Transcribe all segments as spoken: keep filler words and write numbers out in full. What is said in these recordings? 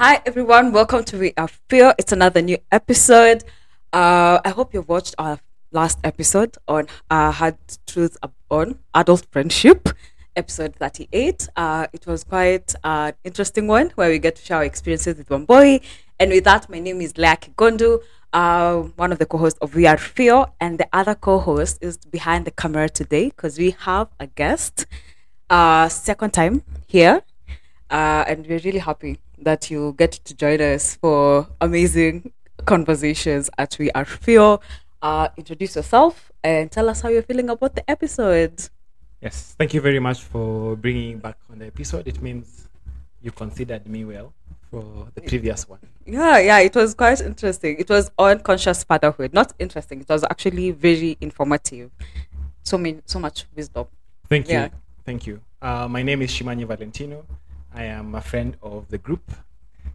Hi everyone, welcome to We Are Fio. It's another new episode. Uh, I hope you watched our last episode on uh, Hard Truths on Adult Friendship, episode thirty-eight. Uh, it was quite an interesting one where we get to share our experiences with Wamboi. And with that, my name is Leah Kigondu, uh, one of the co-hosts of We Are Fio, and the other co-host is behind the camera today because we have a guest, uh, second time here, uh, and we're really happy that you get to join us for amazing conversations at We Are Fio. Uh, introduce yourself and tell us how you're feeling about the episode. Yes, thank you very much for bringing back on the episode. It means you considered me well for the previous one. Yeah, yeah, it was quite interesting. It was on conscious fatherhood. Not interesting. It was actually very informative. So many, so much wisdom. Thank you. Yeah. Thank you. Uh, my name is Shimanyi Valentino. I am a friend of the group,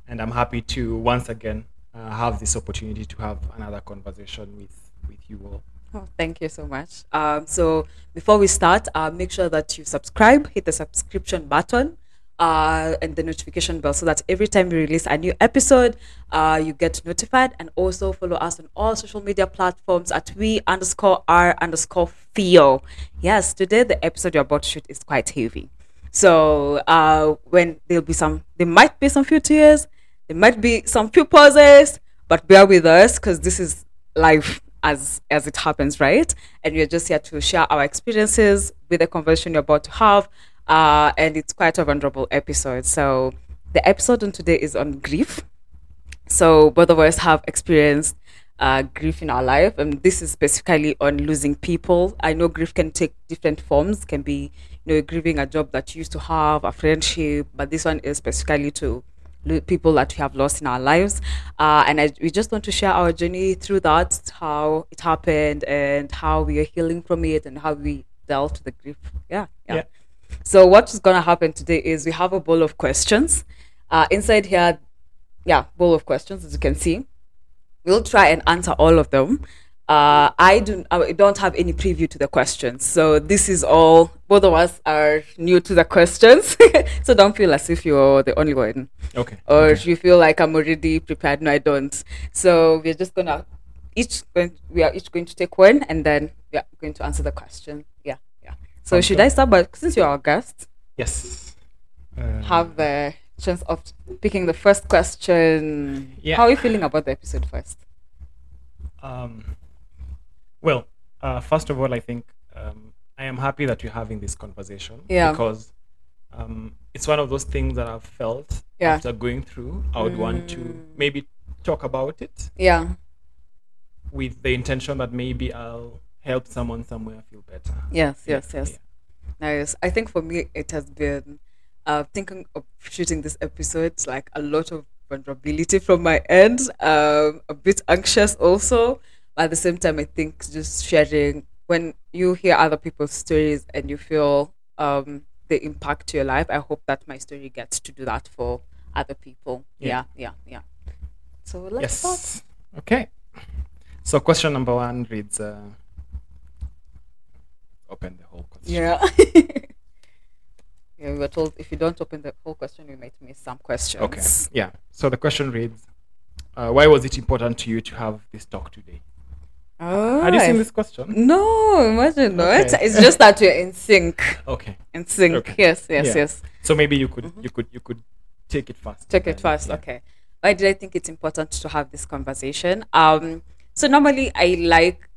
and I'm happy to once again uh, have this opportunity to have another conversation with, with you all. Oh, thank you so much. Um, so before we start, uh, make sure that you subscribe, hit the subscription button uh, and the notification bell so that every time we release a new episode, uh, you get notified, and also follow us on all social media platforms at we underscore r underscore fio. Yes, today the episode you're about to shoot is quite heavy. So uh, when there'll be some, there might be some few tears, there might be some few pauses, but bear with us because this is life as as it happens, right? And we're just here to share our experiences with the conversation you're about to have, uh, and it's quite a vulnerable episode. So the episode on today is on grief. So both of us have experienced uh, grief in our life, and this is specifically on losing people. I know grief can take different forms, can be, you know, grieving a job that you used to have, a friendship, but this one is specifically to people that we have lost in our lives. Uh, and I, we just want to share our journey through that, how it happened and how we are healing from it and how we dealt with the grief. Yeah, yeah. yeah. So what is going to happen today is we have a bowl of questions. Uh, inside here, yeah, bowl of questions, as you can see. We'll try and answer all of them. Uh, I, do, I don't have any preview to the questions, so this is all, both of us are new to the questions, so don't feel as if you're the only one. Okay. Or okay. You feel like I'm already prepared. No, I don't. So we're just going to, each going, we are each going to take one, and then we're going to answer the question. Yeah, yeah. So Sounds should good. I start, but since you're our guest? Yes. Uh, have the chance of picking the first question. Yeah. How are you feeling about the episode first? Um... Well, uh, first of all, I think um, I am happy that we're having this conversation, yeah. because um, it's one of those things that I've felt yeah. after going through. I would mm. want to maybe talk about it yeah. with the intention that maybe I'll help someone somewhere feel better. Yes, yes, yes. yes. Yeah. Nice. I think for me, it has been uh, thinking of shooting this episode, like a lot of vulnerability from my end, um, a bit anxious also. At the same time, I think just sharing, when you hear other people's stories and you feel um, the impact to your life, I hope that my story gets to do that for other people. Yeah, yeah, yeah. yeah. So let's start. Yes. Okay. So question number one reads, uh, open the whole question. Yeah. yeah. We were told if you don't open the whole question, you might miss some questions. Okay. Yeah. So the question reads, uh, why was it important to you to have this talk today? Oh, have you seen this question? No, imagine okay. not. It's just that we're in sync. Okay. In sync. Okay. Yes, yes, yeah. yes. So maybe you could, mm-hmm. you could, you could take it first. Take it first. Yeah. Okay. Why did I think it's important to have this conversation? Um. So normally I like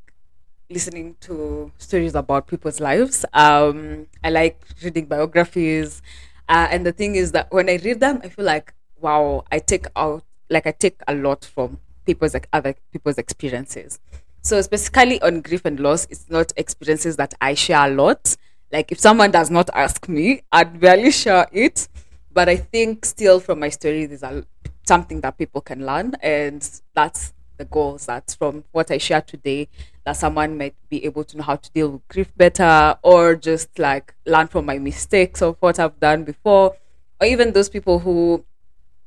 listening to stories about people's lives. Um. I like reading biographies, uh, and the thing is that when I read them, I feel like wow, I take out like I take a lot from people's like other people's experiences. So specifically on grief and loss, it's not experiences that I share a lot. Like if someone does not ask me, I'd barely share it. But I think still from my story, there's a, something that people can learn. And that's the goal, that from what I share today, that someone might be able to know how to deal with grief better, or just like learn from my mistakes of what I've done before. Or even those people who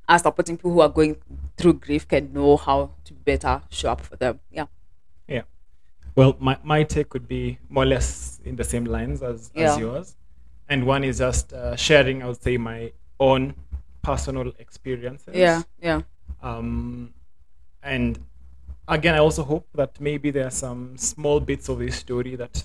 are supporting people who are going through grief can know how to better show up for them. Yeah. Yeah. Well, my, my take would be more or less in the same lines as, yeah. as yours. And one is just uh, sharing, I would say, my own personal experiences. Yeah, yeah. Um, and again, I also hope that maybe there are some small bits of this story that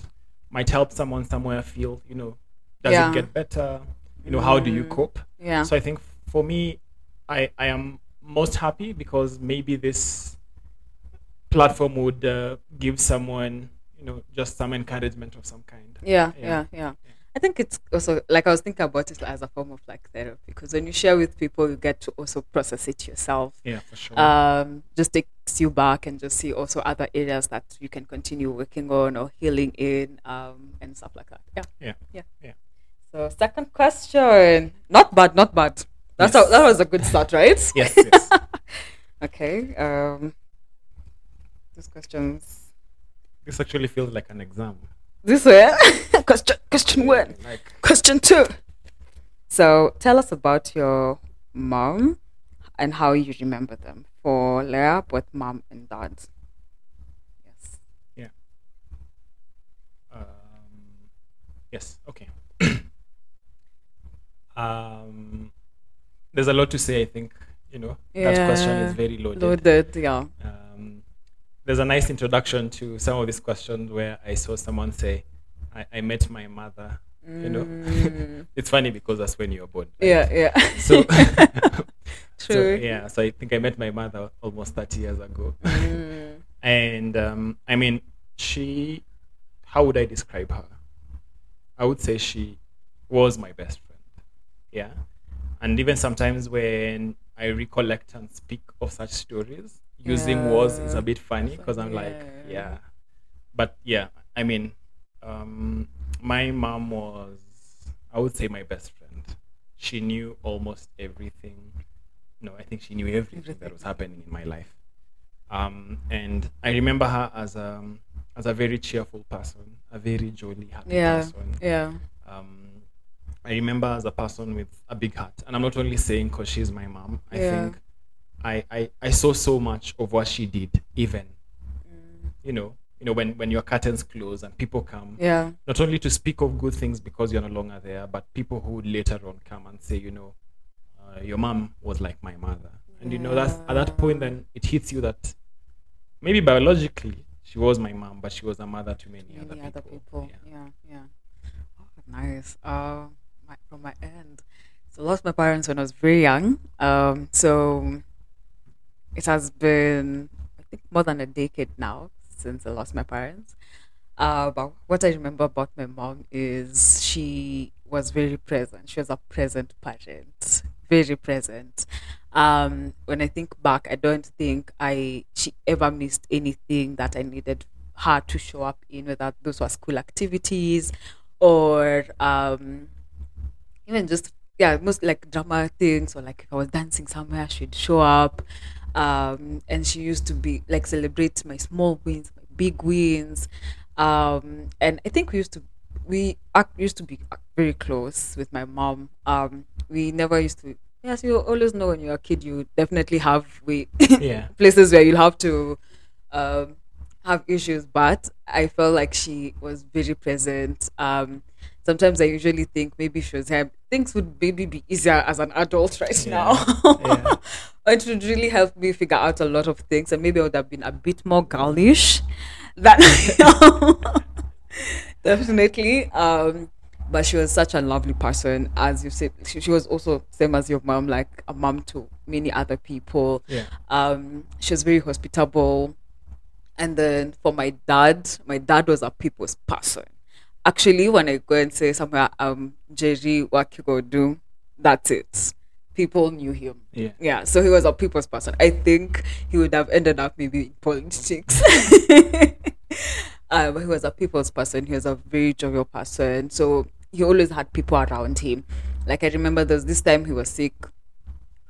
might help someone somewhere feel, you know, does yeah. it get better? You know, how do you cope? Yeah. So I think for me, I, I am most happy because maybe this platform would uh, give someone, you know, just some encouragement of some kind. Yeah, yeah, yeah. yeah. yeah. I think it's also, like I was thinking about it as a form of like therapy, because when you share with people, you get to also process it yourself. Yeah, for sure. Um, just takes you back and just see also other areas that you can continue working on or healing in, um, and stuff like that. Yeah. Yeah. Yeah. yeah. So second question. Not bad, not bad. That's yes. a, that was a good start, right? yes, yes. Okay. Um, these questions. This actually feels like an exam. This way. question question one. Like. Question two. So tell us about your mom and how you remember them. For Leah, both mom and dad. Yes. Yeah. Um, yes, okay. um There's a lot to say, I think, you know. Yeah. That question is very loaded. Loaded, yeah. Um, there's a nice introduction to some of these questions where I saw someone say, I, I met my mother, mm. you know. It's funny because that's when you were born. Right? Yeah, yeah. So, True. So, yeah, so I think I met my mother almost thirty years ago. Mm. And, um, I mean, she, how would I describe her? I would say she was my best friend, yeah. And even sometimes when I recollect and speak of such stories, using yeah. words is a bit funny because I'm yeah. like, yeah. But yeah, I mean, um, my mom was, I would say, my best friend. She knew almost everything. No, I think she knew everything, everything. that was happening in my life. Um, and I remember her as a, as a very cheerful person, a very jolly, happy yeah. person. Yeah, yeah. Um, I remember as a person with a big heart. And I'm not only saying because she's my mom. I yeah. think I, I, I saw so much of what she did, even. Mm. You know, you know when, when your curtains close and people come, yeah. not only to speak of good things because you're no longer there, but people who later on come and say, you know, uh, your mom was like my mother. And, yeah. you know, that's, at that point, then it hits you that maybe biologically she was my mom, but she was a mother to many, many other people. Other people. Yeah, yeah. yeah. Oh, nice. Uh, My, from my end. So I lost my parents when I was very young. Um, so it has been, I think, more than a decade now since I lost my parents. Uh, but what I remember about my mom is she was very present. She was a present parent, very present. Um, when I think back, I don't think I she ever missed anything that I needed her to show up in, whether those were school activities or... Um, Even just, yeah, most like drama things, or like if I was dancing somewhere, she'd show up. Um, and she used to be like celebrate my small wins, my big wins. Um, and I think we used to, we used to be very close with my mom. Um, we never used to, yes, you always know when you're a kid, you definitely have we yeah. places where you'll have to um, have issues. But I felt like she was very present. Um, Sometimes I usually think maybe if she was here, things would maybe be easier as an adult right yeah. now. yeah. It would really help me figure out a lot of things, and maybe I would have been a bit more girlish than now. Definitely. Um, but she was such a lovely person. As you said, she, she was also, same as your mom, like a mom to many other people. Yeah. Um, she was very hospitable. And then for my dad, my dad was a people's person. Actually, when I go and say somewhere, um, Jerry, what you go do, that's it. People knew him. Yeah. Yeah. So he was a people's person. I think he would have ended up maybe in politics. um, he was a people's person. He was a very jovial person. So he always had people around him. Like I remember there was this time he was sick,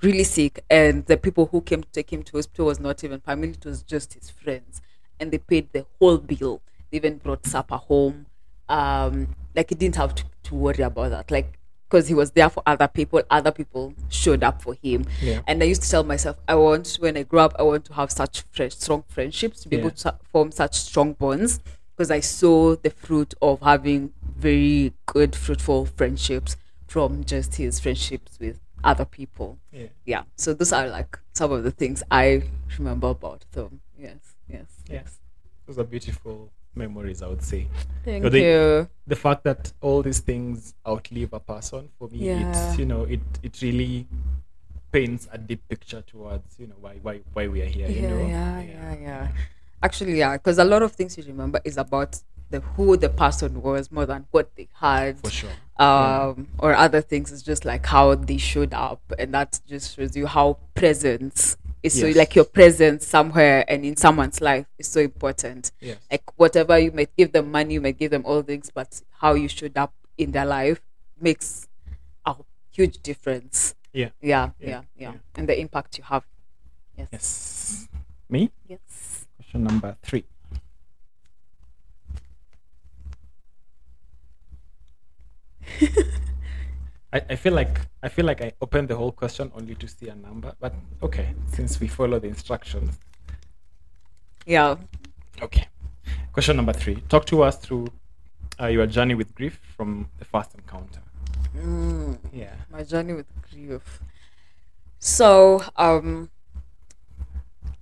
really sick. And the people who came to take him to hospital was not even family. It was just his friends. And they paid the whole bill. They even brought supper home. Um, like he didn't have to, to worry about that, like because he was there for other people. Other people showed up for him, yeah. and I used to tell myself, I want when I grow up, I want to have such fresh, strong friendships, to be yeah. able to form such strong bonds. Because I saw the fruit of having very good, fruitful friendships from just his friendships with other people. Yeah. Yeah. So those are like some of the things I remember about them. Yes. Yes. Yes. yes. Those are beautiful memories, I would say. Thank so the, you. The fact that all these things outlive a person, for me, yeah. it's, you know, it it really paints a deep picture towards, you know, why why why we are here. Yeah, you know? yeah, yeah, yeah, yeah. Actually, yeah, because a lot of things you remember is about the who the person was more than what they had. For sure. Um, yeah. Or other things. It's just like how they showed up, and that just shows you how presence. Yes. So like your presence somewhere and in someone's life is so important. Yes. Like whatever, you may give them money, you may give them all things, but how you showed up in their life makes a huge difference. Yeah. Yeah. Yeah. Yeah. yeah. yeah. And the impact you have. Yes. yes. Me? Yes. Question number three. I, I feel like I feel like I opened the whole question only to see a number, but okay, since we follow the instructions. Yeah. Okay. Question number three. Talk to us through uh, your journey with grief from the first encounter. Mm, yeah. My journey with grief. So, um,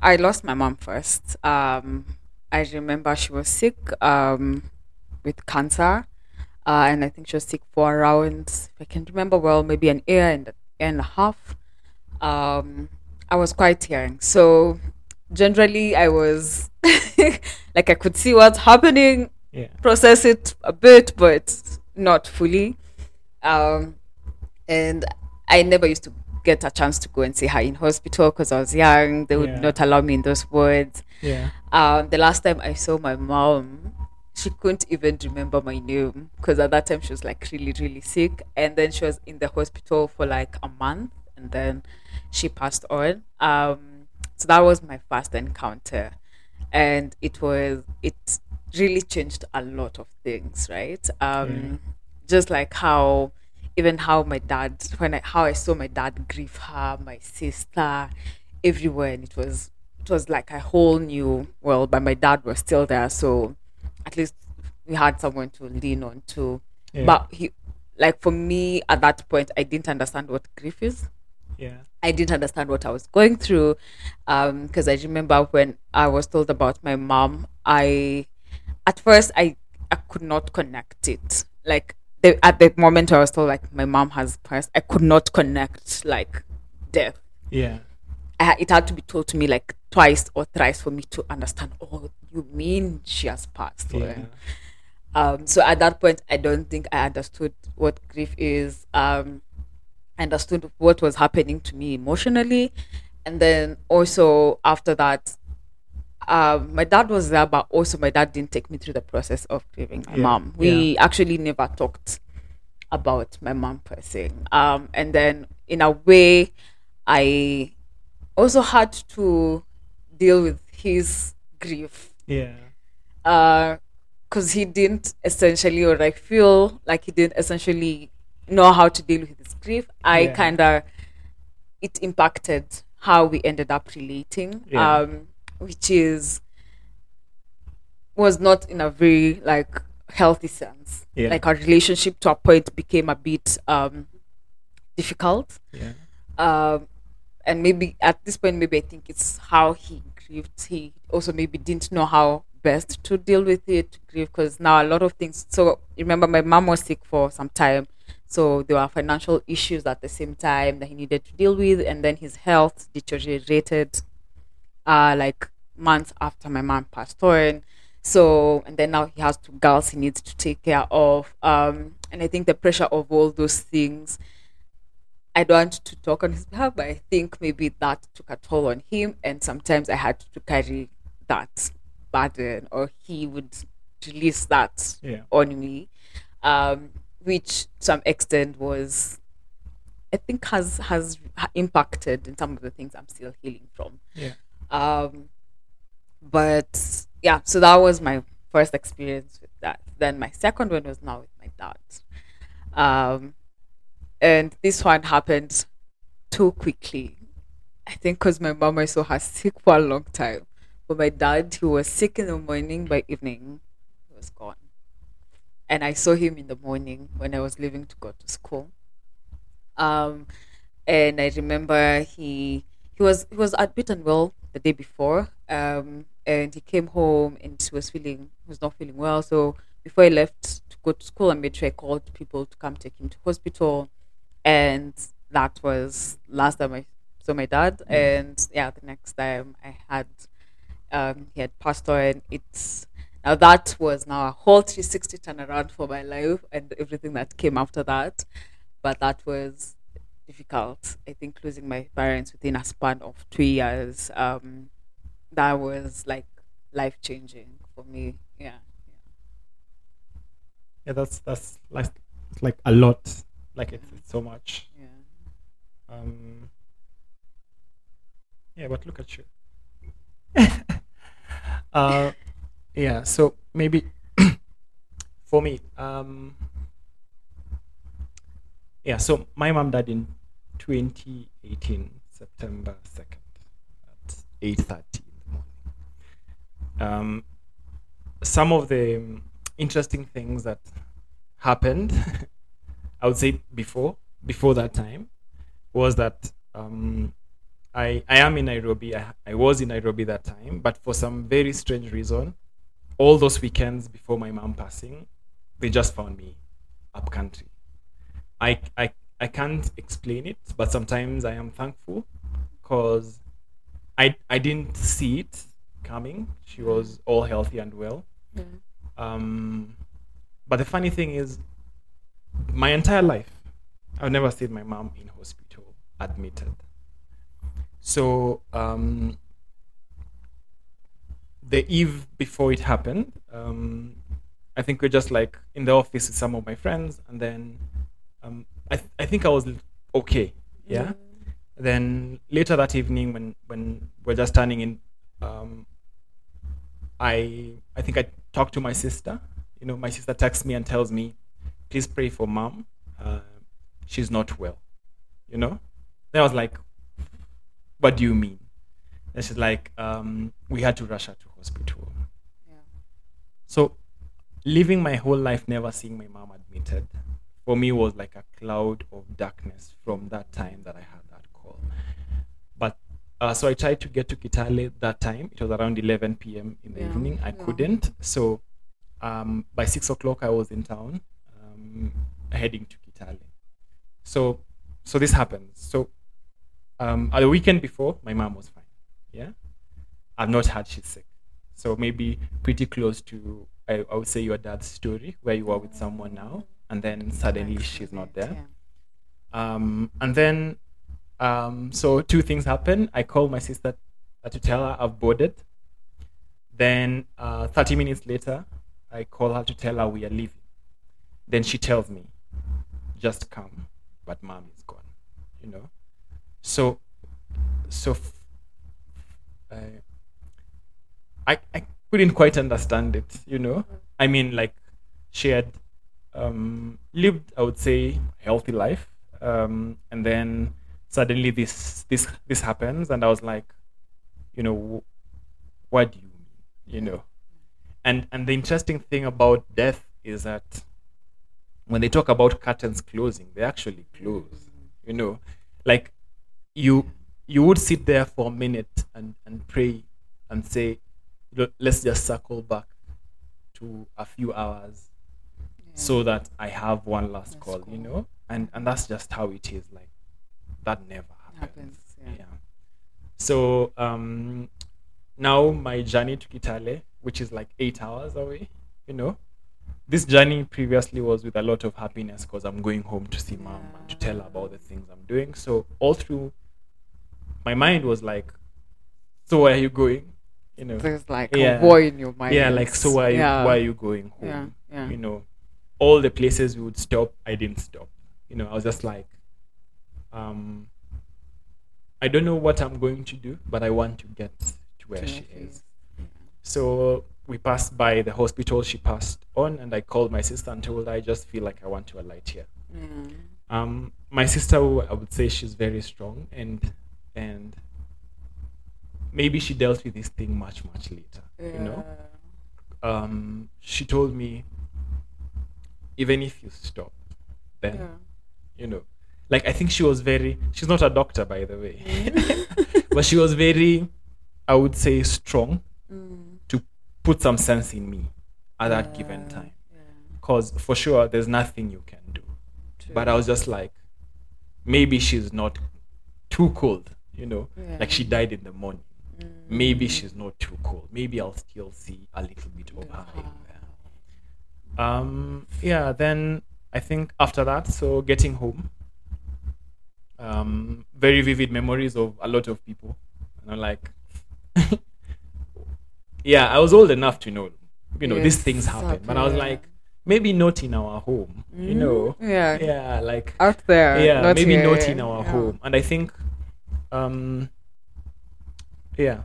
I lost my mom first. Um, I remember she was sick um, with cancer. Uh, and I think she was sick for around, if I can remember well, maybe an year and an year and a half. Um, I was quite young. So generally I was like, I could see what's happening, yeah. process it a bit, but not fully. Um, and I never used to get a chance to go and see her in hospital because I was young. They would yeah. not allow me in those wards. Yeah. Um, the last time I saw my mom, she couldn't even remember my name because at that time she was like really, really sick. And then she was in the hospital for like a month and then she passed on. Um, so that was my first encounter. And it was, it really changed a lot of things, right? Um, mm. Just like how, even how my dad, when I, how I saw my dad grieve her, my sister, everywhere. And it was, it was like a whole new world, but my dad was still there. So at least we had someone to lean on to. Yeah. But he, like for me at that point, I didn't understand what grief is. Yeah. I didn't understand what I was going through. Um, because I remember when I was told about my mom, I, at first I, I could not connect it. Like the, at the moment I was told like my mom has passed, I could not connect like death. Yeah. I, it had to be told to me like twice or thrice for me to understand, oh, you mean she has passed. Yeah. Um, so at that point, I don't think I understood what grief is. Um, I understood what was happening to me emotionally. And then also after that, um, my dad was there, but also my dad didn't take me through the process of grieving my yeah. mom. We yeah. actually never talked about my mom passing. Um, and then in a way, I also had to deal with his grief. Yeah. Uh, because he didn't essentially, or I feel like he didn't essentially know how to deal with his grief. I yeah. kind of, it impacted how we ended up relating, yeah. um, which is, was not in a very like healthy sense. Yeah. Like our relationship to a point became a bit um, difficult. Yeah. Um, and maybe at this point, maybe I think it's how he grieved. He also maybe didn't know how best to deal with it, to grieve, because now a lot of things. So remember, my mom was sick for some time. So there were financial issues at the same time that he needed to deal with. And then his health deteriorated uh, like months after my mom passed on. So, and then now he has two girls he needs to take care of. Um, and I think the pressure of all those things, I don't want to talk on his behalf, but I think maybe that took a toll on him, and sometimes I had to carry that burden, or he would release that yeah. on me, um, which to some extent was, I think, has has impacted in some of the things I'm still healing from. Yeah. Um, but yeah, so that was my first experience with that. Then my second one was now with my dad. Um, And this one happened too quickly, I think, because my mom, I saw her sick for a long time. But my dad, who was sick in the morning, by evening, he was gone. And I saw him in the morning when I was leaving to go to school. Um, And I remember he he was he was a bit unwell the day before, um, and he came home and he was feeling he was not feeling well. So before he left to go to school, I made sure I called people to come take him to hospital, and that was last time I saw my dad. Mm. And yeah, the next time I had um, he had passed on. It's now that was now a whole three sixty turnaround for my life and everything that came after that, but that was difficult. I think losing my parents within a span of two years, um, that was like life changing for me. Yeah, yeah, yeah that's that's like like a lot. Like yeah. it's, it's so much. Yeah. Um. Yeah, but look at you. uh, yeah. So maybe for me, um. Yeah, so my mom died in twenty eighteen, September second, at eight thirty in the morning. Um, some of the interesting things that happened, I would say before, before that time, was that um, I I am in Nairobi. I, I was in Nairobi that time, but for some very strange reason, all those weekends before my mom passing, they just found me up country. I, I I can't explain it, but sometimes I am thankful because I I didn't see it coming. She was all healthy and well. Yeah. Um, but the funny thing is, my entire life, I've never seen my mom in hospital, admitted. So um, the eve before it happened, um, I think we're just like in the office with some of my friends, and then Um, I th- I think I was okay, yeah. Mm. Then later that evening, when, when we're just turning in, um, I I think I talked to my sister. You know, my sister texts me and tells me, "Please pray for mom. Uh, she's not well." You know. Then I was like, "What do you mean?" And she's like, um, "We had to rush her to hospital." Yeah. So, living my whole life never seeing my mom admitted, for me was like a cloud of darkness from that time that I had that call. But uh, so I tried to get to Kitale that time. It was around eleven p.m. in the yeah, evening. I yeah. couldn't. So um, by six o'clock, I was in town, um, heading to Kitale. So, so this happened. So um, the weekend before, my mom was fine. Yeah, I've not heard she's sick. So maybe pretty close to, I, I would say, your dad's story, where you are with someone now, and then suddenly she's not there. Yeah. Um, and then, um, so two things happen. I call my sister to tell her I've boarded. Then uh, thirty minutes later, I call her to tell her we are leaving. Then she tells me, "Just come, but mom is gone," you know? So, so f- uh, I, I couldn't quite understand it, you know? I mean, like, she had Um, lived, I would say, a healthy life, um, and then suddenly this this this happens, and I was like, you know, what do you mean, you know? And and the interesting thing about death is that when they talk about curtains closing, they actually close, you know, like you you would sit there for a minute and and pray and say, let's just circle back to a few hours, so that I have one last that's call, cool. you know, and and that's just how it is. Like that never happens. happens yeah. yeah. So um, now my journey to Kitale, which is like eight hours away, you know, this journey previously was with a lot of happiness because I'm going home to see yeah. mom and to tell her about the things I'm doing. So all through, my mind was like, "So where are you going?" You know, there's like yeah. a void in your mind. Yeah, like so why yeah. why are you going home? Yeah. Yeah. You know. All the places we would stop, I didn't stop. You know, I was just like, um, I don't know what I'm going to do, but I want to get to where she is. So we passed by the hospital she passed on, and I called my sister and told her, I just feel like I want to alight here. Mm. Um, my sister, I would say she's very strong, and and maybe she dealt with this thing much, much later, yeah. you know? Um, she told me, even if you stop, then, yeah. you know, Like, I think she was very, she's not a doctor, by the way, mm. but she was very, I would say, strong mm. to put some sense in me at yeah. that given time. Because yeah. for sure, there's nothing you can do. True. But I was just like, maybe she's not too cold, you know, yeah. like she died in the morning. Mm. Maybe she's not too cold. Maybe I'll still see a little bit of her in there. Um, yeah, then I think after that, so getting home, um, very vivid memories of a lot of people. And I'm like, yeah, I was old enough to know, you know, yes, these things happen. But I was like, maybe not in our home, mm-hmm. you know? Yeah. Yeah, like... out there. Yeah, not maybe here, not yeah. in our yeah. home. And I think... Um, yeah.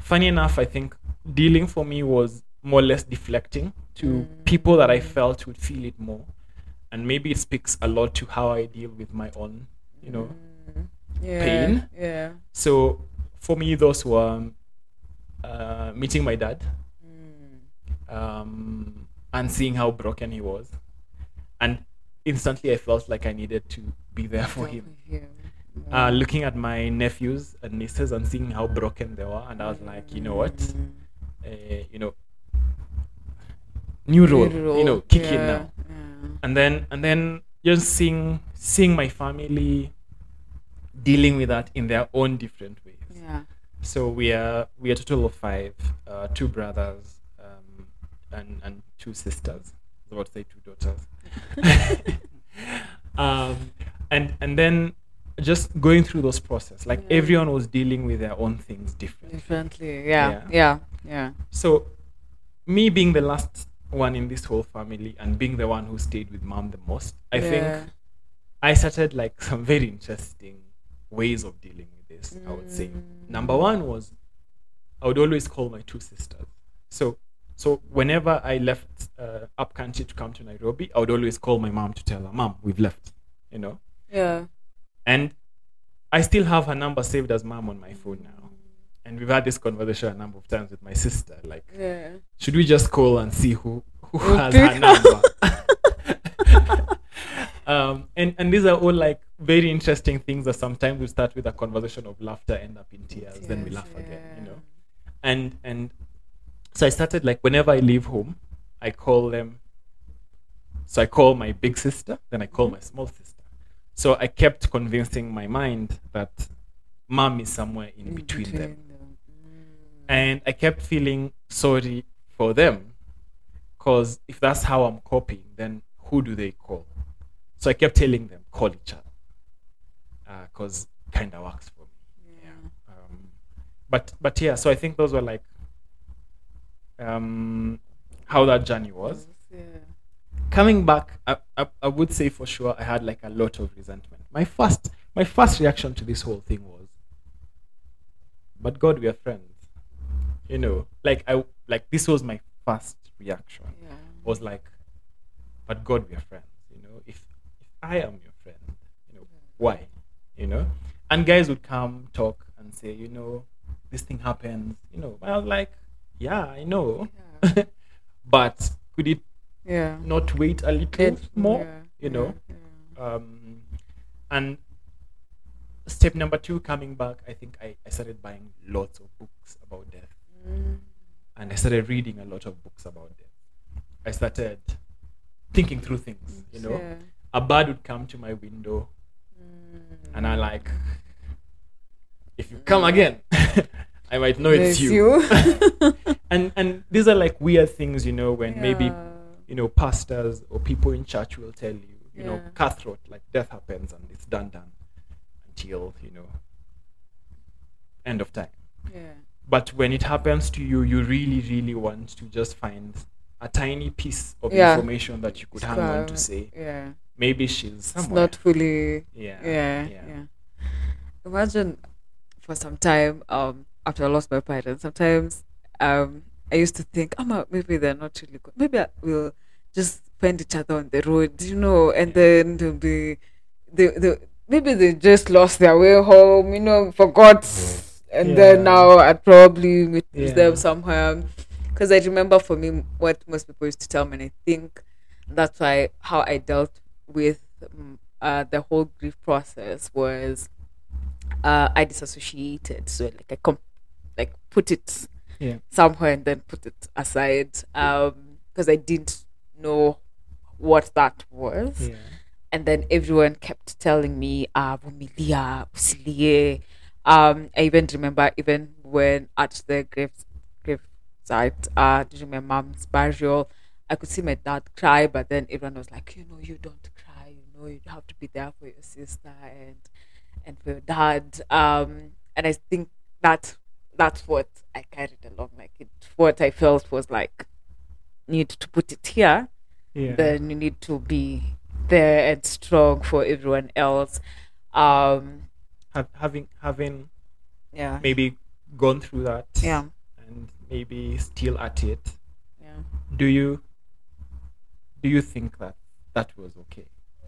Funny enough, I think dealing for me was more or less deflecting to mm. people that I felt would feel it more. And maybe it speaks a lot to how I deal with my own, you know, mm. yeah. pain. Yeah. So for me, those were uh, meeting my dad mm. um, and seeing how broken he was. And instantly I felt like I needed to be there for him. Yeah. Uh, looking at my nephews and nieces and seeing how broken they were, and I was like, you know what, uh, you know, new role, you know, kick yeah, in now, yeah. and then and then just seeing seeing my family dealing with that in their own different ways. Yeah. So we are we are a total of five, uh, two brothers, um, and and two sisters. I was about to say two daughters. um, and and then. Just going through those process, like yeah. everyone was dealing with their own things differently. Differently, yeah. yeah, yeah, yeah. So, me being the last one in this whole family and being the one who stayed with mom the most, I yeah. think I started like some very interesting ways of dealing with this. Mm. I would say number one was I would always call my two sisters. So, so whenever I left uh, up country to come to Nairobi, I would always call my mom to tell her, "Mom, we've left," you know. Yeah. And I still have her number saved as mom on my phone now. And we've had this conversation a number of times with my sister. Like, yeah. should we just call and see who, who has her number? um, and, and these are all like very interesting things that sometimes we start with a conversation of laughter, end up in tears, yes, then we laugh yeah. again, you know? And, and so I started like, whenever I leave home, I call them. So I call my big sister, then I call mm-hmm. my small sister. So I kept convincing my mind that mom is somewhere in, in between, between them. them. And I kept feeling sorry for them because if that's how I'm coping, then who do they call? So I kept telling them, call each other because uh, it kind of works for me. Yeah. Yeah. Um, but, but yeah, so I think those were like um, how that journey was. Yeah. Coming back, I, I I would say for sure I had like a lot of resentment. My first my first reaction to this whole thing was, but God, we are friends, you know. Like I like this was my first reaction. Yeah. Was like, but God, we are friends, you know. If if I am your friend, you know, why, you know? And guys would come talk and say, you know, this thing happens, you know. And I was like, yeah, I know, yeah. but could it? Yeah. Not wait a little it, more, yeah, you know. Yeah, yeah. Um, and step number two, coming back, I think I, I started buying lots of books about death. Mm. And I started reading a lot of books about death. I started thinking through things, you know. Yeah. A bird would come to my window mm. and I like, if you come again, I might know it's, it's you. you. and and these are like weird things, you know, when yeah. maybe... you know, pastors or people in church will tell you, you yeah. know, cutthroat, like death happens and it's done, done until, you know, end of time. Yeah. But when it happens to you, you really, really want to just find a tiny piece of yeah. information that you could so, hang on to say, yeah. maybe she's somewhere. It's not fully, yeah, yeah, yeah. yeah. Imagine for some time, um, after I lost my parents, sometimes, um, I used to think, oh, maybe they're not really good. Maybe I will just find each other on the road, you know, and yeah. then they'll be, they, they, maybe they just lost their way home, you know, forgot, and yeah. then now I'd probably meet yeah. them somewhere. Because I remember for me what most people used to tell me, and I think that's why how I dealt with uh, the whole grief process was uh, I disassociated. So like I comp- like put it yeah. somewhere and then put it aside because um, I didn't know what that was. Yeah. And then everyone kept telling me, ah, Vumilia, Usilie. Um, I even remember, even when at the grave, grave site, uh, during my mom's burial, I could see my dad cry, but then everyone was like, you know, you don't cry, you know, you have to be there for your sister and and for your dad. Um, and I think that that's what I carried along. Like, it, what I felt was like, need to put it here, yeah. then you need to be there and strong for everyone else. Um, having having yeah maybe gone through that yeah and maybe still at it, yeah do you do you think that that was okay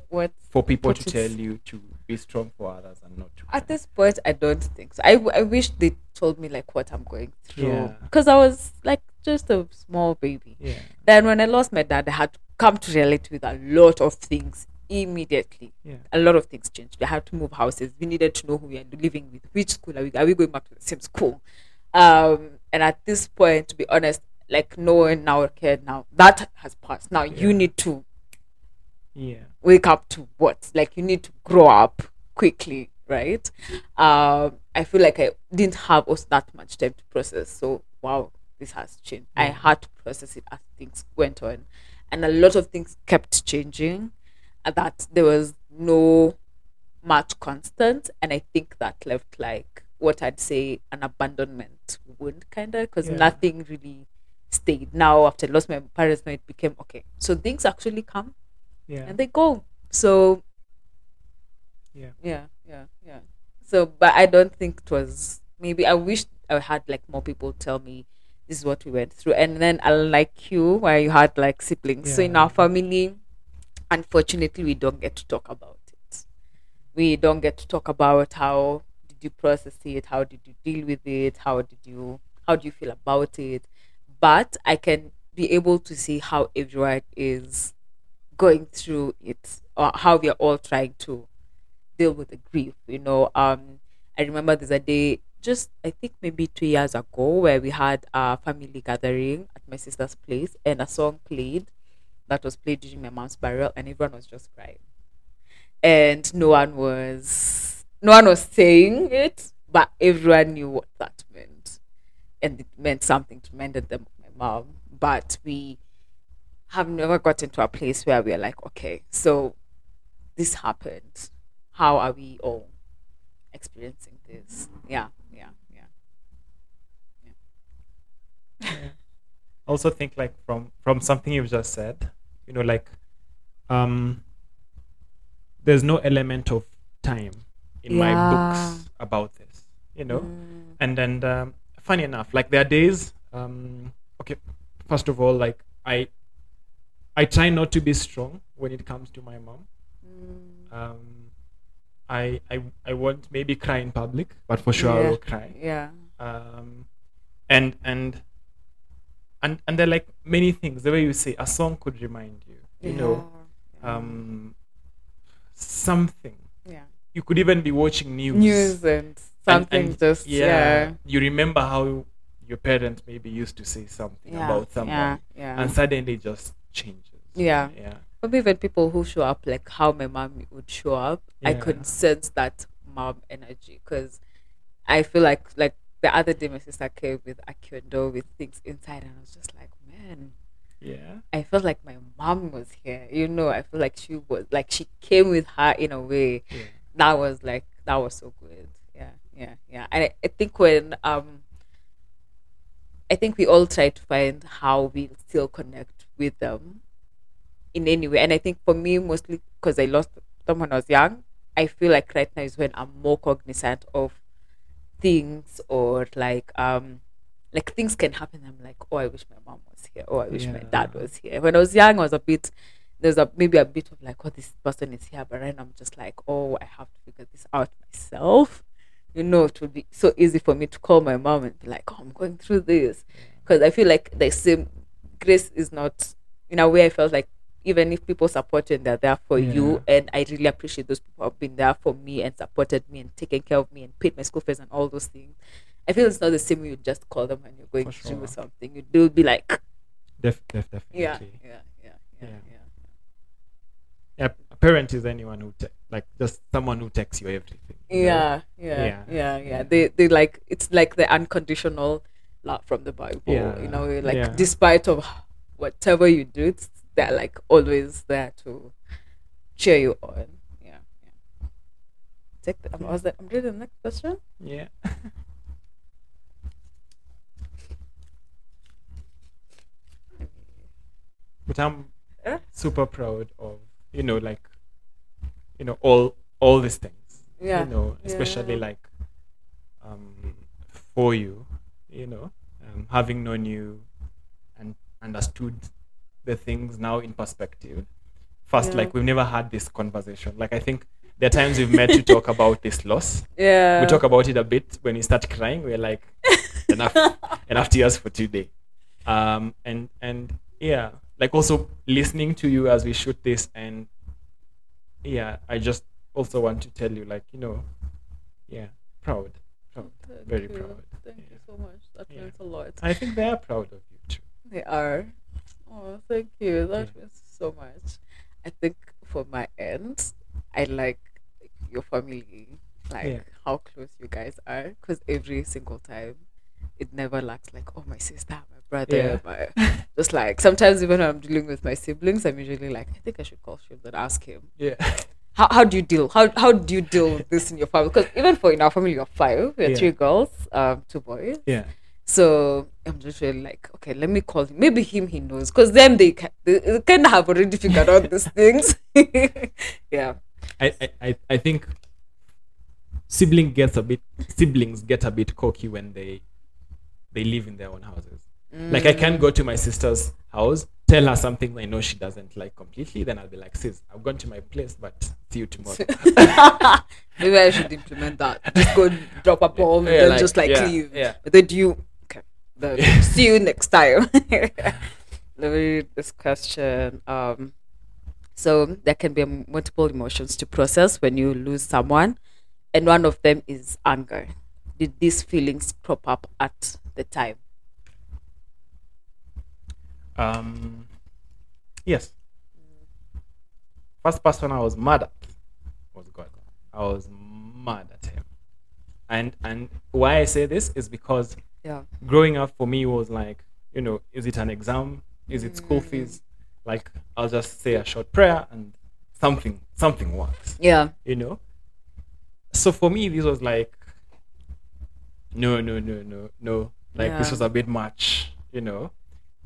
what for people to tell you to be strong for others and not to at cry? This point I don't think so. I, I wish they told me like what I'm going through, because yeah. I was like just a small baby. yeah. Then when I lost my dad, I had to come to relate with a lot of things immediately. yeah. A lot of things changed. We had to move houses. We needed to know who we are living with, which school are we, are we going back to the same school, um and at this point, to be honest, like no one now cared. Now that has passed. Now yeah. you need to yeah wake up to what, like you need to grow up quickly, right? um I feel like I didn't have also that much time to process. So wow, this has changed. yeah. I had to process it as things went on, and a lot of things kept changing, that there was no much constant. And I think that left like what I'd say an abandonment wound, kind of, because yeah. nothing really stayed. Now after I lost my parents, it became okay, so things actually come yeah. and they go. So yeah yeah yeah yeah so but I don't think it was, maybe I wish I had like more people tell me this is what we went through. And then I like you where you had like siblings, yeah. so in our family, unfortunately, we don't get to talk about it. We don't get to talk about how did you process it, how did you deal with it, how did you how do you feel about it. But I can be able to see how everyone is going through it, or how we are all trying to deal with the grief. You know, um, I remember there's a day, just I think maybe two years ago, where we had a family gathering at my sister's place, and a song played. That was played during my mom's burial, and everyone was just crying, and no one was no one was saying it, but everyone knew what that meant, and it meant something to mended them with my mom. But we have never gotten to a place where we are like, okay, so this happened. How are we all experiencing this? Yeah, yeah, yeah. yeah. yeah. Also think like from from something you've just said, you know, like um there's no element of time in yeah. my books about this, you know. mm. and and um, funny enough, like there are days, um okay first of all, like I I try not to be strong when it comes to my mom. mm. um I I I won't maybe cry in public, but for sure yeah. I will cry. yeah um and and And and there are like many things, the way you say a song could remind you, you yeah. know, um, something. Yeah. You could even be watching news. News and something and, and just, yeah, yeah. you remember how your parents maybe used to say something yeah. about someone. Yeah. Yeah. And suddenly it just changes. Yeah. Yeah. Maybe even people who show up, like how my mom would show up, yeah. I could sense that mom energy, because I feel like, like, the other day, my sister came with a kendo with things inside, and I was just like, man, yeah. I felt like my mom was here, you know. I feel like she was, like she came with her in a way. Yeah. That was like that was so good. Yeah, yeah, yeah. And I, I think when um, I think we all try to find how we still connect with them in any way. And I think for me, mostly because I lost them when I was young, I feel like right now is when I'm more cognizant of things, or like um like things can happen. I'm like, oh, I wish my mom was here, oh I wish yeah. my dad was here. When I was young, I was a bit, there's a maybe a bit of like, oh, this person is here, but right now I'm just like, oh, I have to figure this out myself, you know. It would be so easy for me to call my mom and be like, oh, I'm going through this, because yeah. I feel like the same grace is not, in a way I felt like even if people support you and they're there for yeah. you. And I really appreciate those people who have been there for me and supported me and taken care of me and paid my school fees and all those things. I feel it's not the same way you just call them when you're going sure. through something. You do be like def, def, definitely. Yeah, yeah, yeah, yeah, yeah. yeah. yeah a parent is anyone who te- like just someone who texts you everything. You yeah, yeah, yeah, yeah, yeah. They they like it's like the unconditional love from the Bible. Yeah. You know, like yeah. despite of whatever you do, it's, they're like always there to cheer you on. Yeah, yeah. Take the, I was like, I'm reading the next question. Yeah. But I'm uh? super proud of, you know, like, you know, all all these things, yeah. you know, especially yeah. like um, for you, you know, um, having known you and understood the things now in perspective. First, yeah. like, we've never had this conversation. Like, I think there are times we've met to talk about this loss. Yeah. We talk about it a bit. When you start crying, we're like, enough, enough tears for today. Um, and, and yeah. Like also listening to you as we shoot this, and yeah, I just also want to tell you, like, you know, yeah, proud, proud, Thank very you. proud. Thank yeah. you so much. That yeah. means a lot. I think they are proud of you too. They are. Oh, thank you. That yeah. means so much. I think for my end, I like your family, like yeah. how close you guys are, because every single time, it never lacks. Like, oh, my sister. brother yeah. my, just like sometimes even when I'm dealing with my siblings, I'm usually like, I think I should call Shib and ask him, yeah how how do you deal how how do you deal with this in your family? Because even for in our family, you're five, we're yeah. three girls, um two boys, yeah so I'm just really like, okay, let me call him, maybe him he knows, because then they can, they kind of have already figured out these things. yeah I, I I think sibling gets a bit siblings get a bit cocky when they they live in their own houses. Like, I can go to my sister's house, tell her something I know she doesn't like completely, then I'll be like, sis, I've gone to my place, but see you tomorrow. Maybe I should implement that. Just go drop a ball yeah, and then like, just like yeah, leave. Yeah. But then you, okay, then see you next time. Let me read this question. Um, so there can be multiple emotions to process when you lose someone, and one of them is anger. Did these feelings crop up at the time? Um, yes. First person I was mad at was God. I was mad at him. And and why I say this is because yeah. growing up for me was like, you know, is it an exam? Is it school fees? Like, I'll just say a short prayer and something, something works. Yeah. You know? So for me, this was like, no, no, no, no, no. Like, yeah. this was a bit much, you know?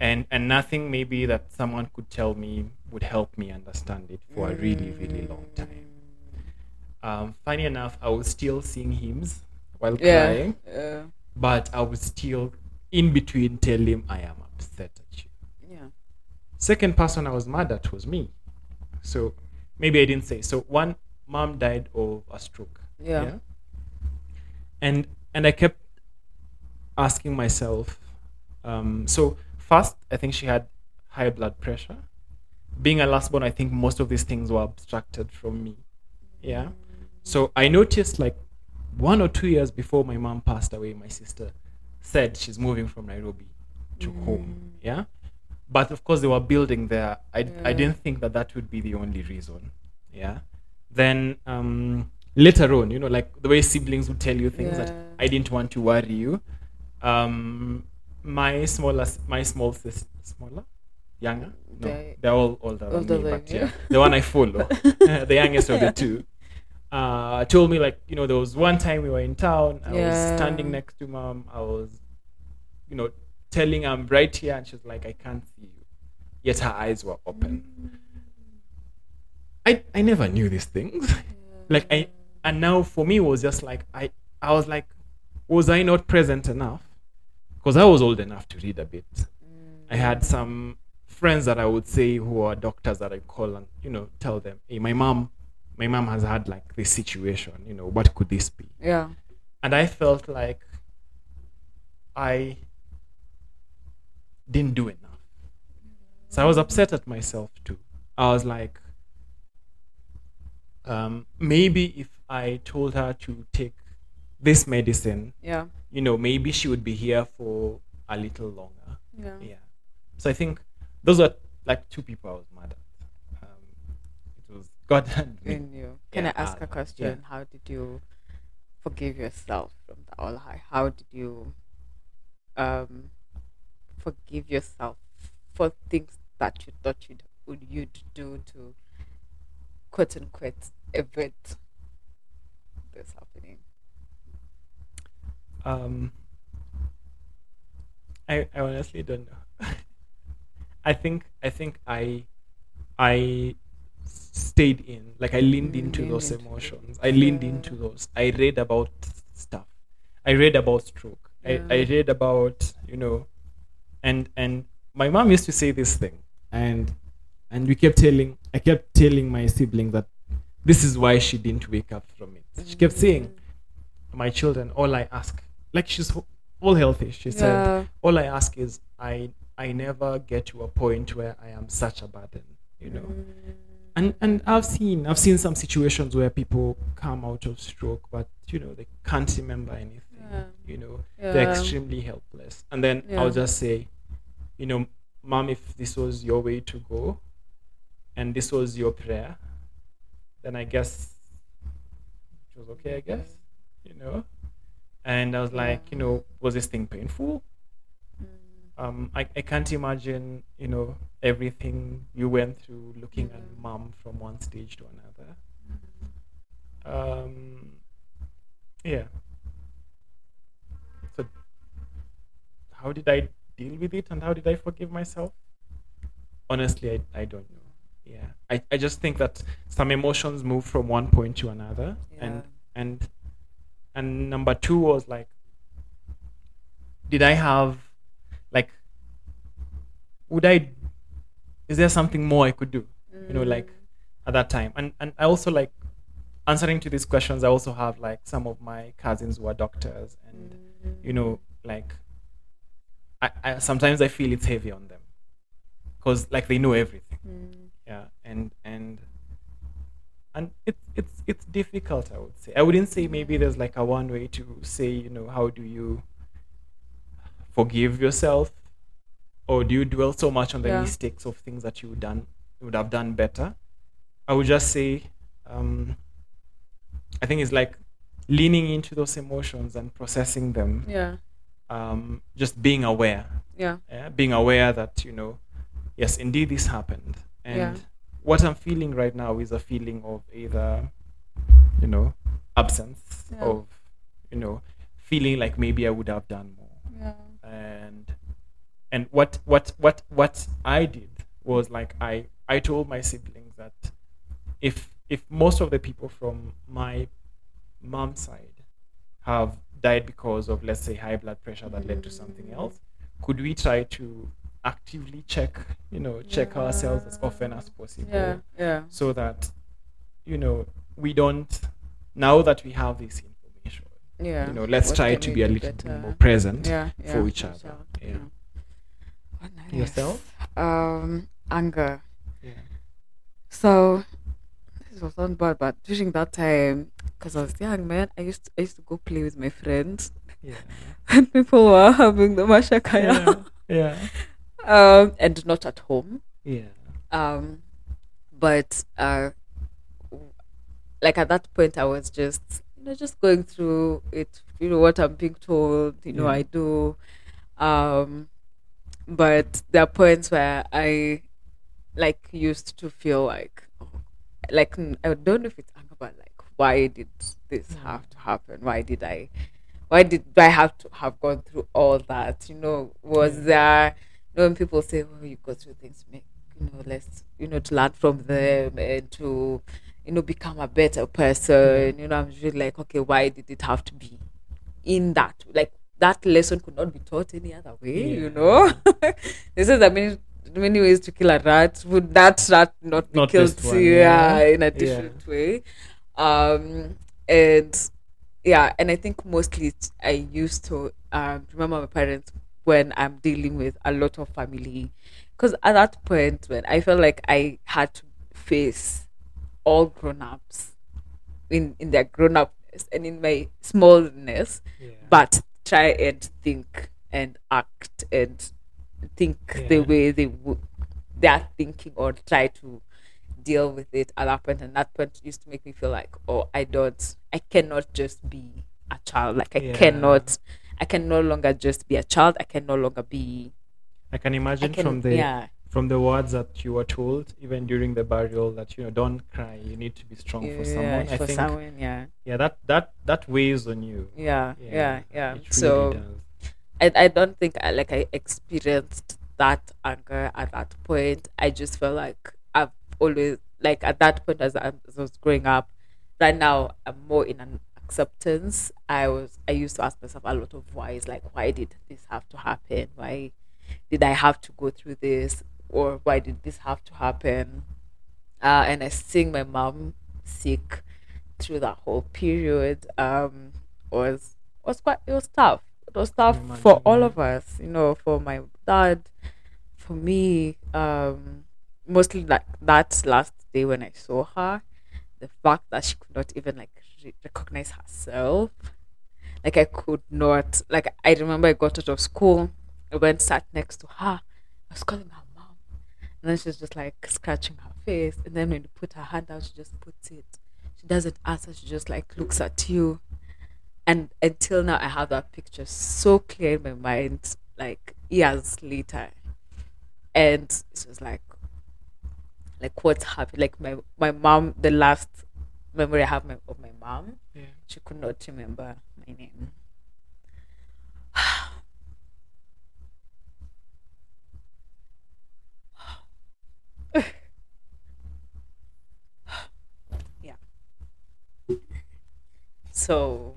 And and nothing maybe that someone could tell me would help me understand it for a really, really long time. Um, funny enough, I was still sing hymns while yeah, crying. Yeah. But I was still in between telling him, I am upset at you. Yeah. Second person I was mad at was me. So maybe I didn't say. So one, mom died of a stroke. Yeah. yeah? And and I kept asking myself, um, so first, I think she had high blood pressure. Being a last born, I think most of these things were abstracted from me. Yeah. So I noticed like one or two years before my mom passed away, my sister said she's moving from Nairobi to mm. home. Yeah. But of course, they were building there. I, yeah. I didn't think that that would be the only reason. Yeah. Then um, later on, you know, like the way siblings would tell you things yeah. that I didn't want to worry you. Um, My smaller, my small sister, smaller, younger. No, they, they're all older, older than me. Than but you. yeah, the one I follow, the youngest of yeah. the two, uh, told me, like, you know, there was one time we were in town. I yeah. was standing next to mom. I was, you know, telling her I'm right here, and she's like, I can't see you. Yet her eyes were open. Mm. I I never knew these things. Yeah. Like I and now for me it was just like I I was like, was I not present enough? Because I was old enough to read a bit. Mm. I had some friends that I would say who are doctors that I call and, you know, tell them, hey, my mom, my mom has had like this situation, you know, what could this be? Yeah. And I felt like I didn't do enough. So I was upset at myself too. I was like, um, maybe if I told her to take this medicine, yeah, you know, maybe she would be here for a little longer. Yeah. Yeah. So I think those are like two people I was mad at. Um, it was God and me. And you. Can yeah, I ask uh, a question? Yeah. How did you forgive yourself from the All High? How did you um, forgive yourself for things that you thought you'd, you'd do to quote unquote event this happening? Um, I I honestly don't know. I think I think I I stayed in, like I leaned mm, into leaned those into emotions. It. I leaned yeah. into those. I read about stuff. I read about stroke. Yeah. I, I read about, you know, and and my mom used to say this thing, and and we kept telling I kept telling my sibling that this is why she didn't wake up from it. She kept saying, my children, all I ask, like she's all healthy, she yeah. said, all I ask is I I never get to a point where I am such a burden, you know. Mm. And and I've seen I've seen some situations where people come out of stroke, but you know, they can't remember anything. Yeah. You know, yeah. they're extremely helpless. And then yeah. I'll just say, you know, Mom, if this was your way to go, and this was your prayer, then I guess it was okay. I guess, you know. And I was yeah. like, you know, was this thing painful? Mm. Um, I, I can't imagine, you know, everything you went through looking yeah. at Mom from one stage to another. Mm. Um, yeah. So, how did I deal with it, and how did I forgive myself? Honestly, I, I don't know. Yeah, I, I just think that some emotions move from one point to another, yeah. and and and number two was like, did I have, like, would I? Is there something more I could do? Mm. You know, like at that time, and and I also like answering to these questions. I also have like some of my cousins who are doctors, and mm. you know, like I, I sometimes I feel it's heavy on them because like they know everything. Mm. Yeah, and and and it's it's it's difficult. I would say I wouldn't say maybe there's like a one way to say, you know, how do you forgive yourself, or do you dwell so much on the yeah. mistakes of things that you done would have done better? I would just say, um, I think it's like leaning into those emotions and processing them. Yeah. Um, just being aware. Yeah. yeah. Being aware that, you know, yes, indeed this happened. And yeah. what I'm feeling right now is a feeling of either, you know, absence yeah. of, you know, feeling like maybe I would have done more. Yeah. And and what what what what I did was like I, I told my siblings that if if most of the people from my mom's side have died because of, let's say, high blood pressure that mm-hmm. led to something else, could we try to actively check, you know, check yeah. ourselves as often as possible, yeah, yeah. so that, you know, we don't, now that we have this information, yeah. you know, let's what try to be a little better? Bit more present yeah, yeah, for each for other. Yeah. Yeah. Oh, nice. Yourself? Um, anger. Yeah. So, this was not bad, but during that time, because I was young, man, I used to, I used to go play with my friends. Yeah. And people were having the mashakaya. Yeah. yeah. Um, and not at home. Yeah. Um, but uh, like at that point, I was just, you know, just going through it. You know what I'm being told. You know yeah. I do. Um, but there are points where I, like, used to feel like, like I don't know if it's anger, but like, why did this mm. have to happen? Why did I? Why did I have to have gone through all that? You know, was yeah. there? You know, when people say, "Oh, you go through things, make you know, less, you know, to learn from them and to, you know, become a better person." You know, I'm just like, okay, why did it have to be in that? Like that lesson could not be taught any other way. Yeah. You know, this is I mean, many ways to kill a rat. Would that rat not be not killed one, yeah, yeah. in a different yeah. way? Um, and yeah, and I think mostly I used to um, remember my parents. When I'm dealing with a lot of family, because at that point when I felt like I had to face all grown-ups in, in their grown-upness and in my smallness, yeah. but try and think and act and think yeah. the way they w- they're thinking or try to deal with it at that point. And that point used to make me feel like, oh, I don't, I cannot just be a child. Like, I yeah. cannot, I can no longer just be a child. I can no longer be... I can imagine I can, from the... Yeah. From the words that you were told, even during the burial, that, you know, don't cry, you need to be strong yeah, for someone. For I think, someone, yeah. Yeah, that, that, that weighs on you. Yeah, yeah, yeah. yeah. Really so, does. I I don't think I like I experienced that anger at that point. I just felt like I've always, like at that point as I, as I was growing up, right now I'm more in an acceptance. I was I used to ask myself a lot of whys, like why did this have to happen? Why did I have to go through this? Or why did this have to happen? Uh, and I seeing my mom sick through that whole period um, was was quite it was tough. It was tough for all of us, you know, for my dad, for me. Um, mostly like that last day when I saw her, the fact that she could not even like re- recognize herself, like I could not. Like I remember, I got out of school, I went sat next to her, I was calling her. And then she's just like scratching her face. And then when you put her hand out, she just puts it. She doesn't answer. She just like looks at you. And until now, I have that picture so clear in my mind, like years later. And it's just like, like what's happened? Like my, my mom, the last memory I have my, of my mom, yeah. she could not remember my name. yeah. So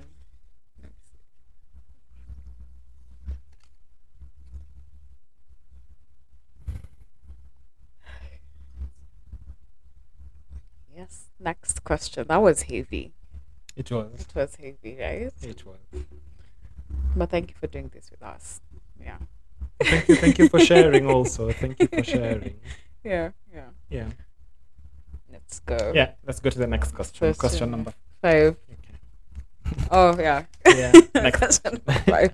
yes, next question. That was heavy. It was. It was heavy, right? It was. But thank you for doing this with us. Yeah. Thank you. Thank you for sharing. Also, thank you for sharing. Yeah, yeah, yeah. Let's go. Yeah, let's go to the next question. Question, question number five. Okay. Oh yeah. Yeah. Next question number five.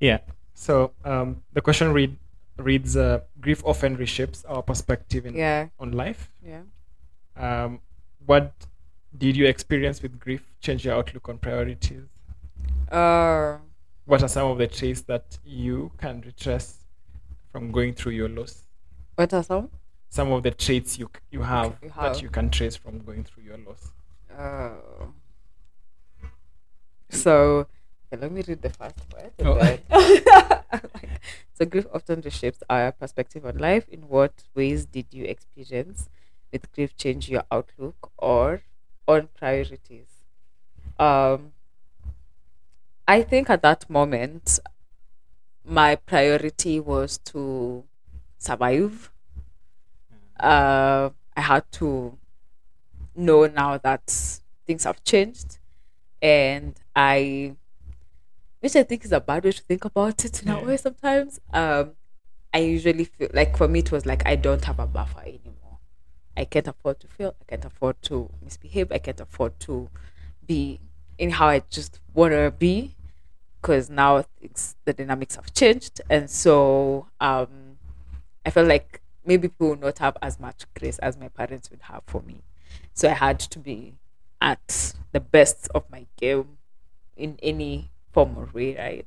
Yeah. So um, the question read reads: uh, grief often reshapes our perspective in yeah. on life. Yeah. Um, what did you experience with grief? Change your outlook on priorities. Uh. What are some of the traits that you can retrace from going through your loss? What are some? Some of the traits you you have, you have. that you can trace from going through your loss. Oh. So, okay, let me read the first word. Oh. Then... so, grief often reshapes our perspective on life. In what ways did you experience with grief change your outlook or on priorities? Um, I think at that moment, my priority was to survive. Uh, I had to know now that things have changed, and I, which I think is a bad way to think about it in yeah. a way sometimes. Um, I usually feel like for me it was like I don't have a buffer anymore. I can't afford to fail. I can't afford to misbehave. I can't afford to be in how I just want to be, because now things, the dynamics have changed, and so um. I felt like maybe people would not have as much grace as my parents would have for me. So I had to be at the best of my game in any form or way, right?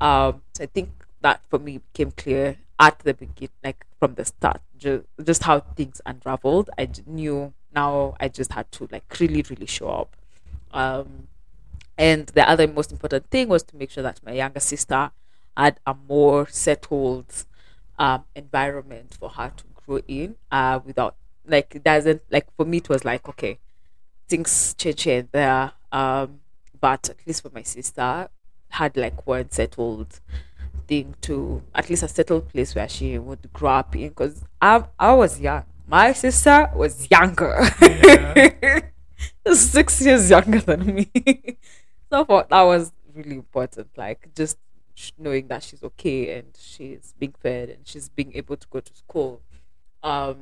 Um, so I think that for me became clear at the beginning, like from the start, ju- just how things unraveled. I knew now I just had to like really, really show up. Um, and the other most important thing was to make sure that my younger sister had a more settled Um, environment for her to grow in uh, without, like, it doesn't, like, for me, it was like, okay, things change here and there, um, but at least for my sister, had, like, one settled thing to, at least a settled place where she would grow up in, because I, I was young. My sister was younger. Yeah. Six years younger than me. So for, that was really important, like, just knowing that she's okay and she's being fed and she's being able to go to school, um,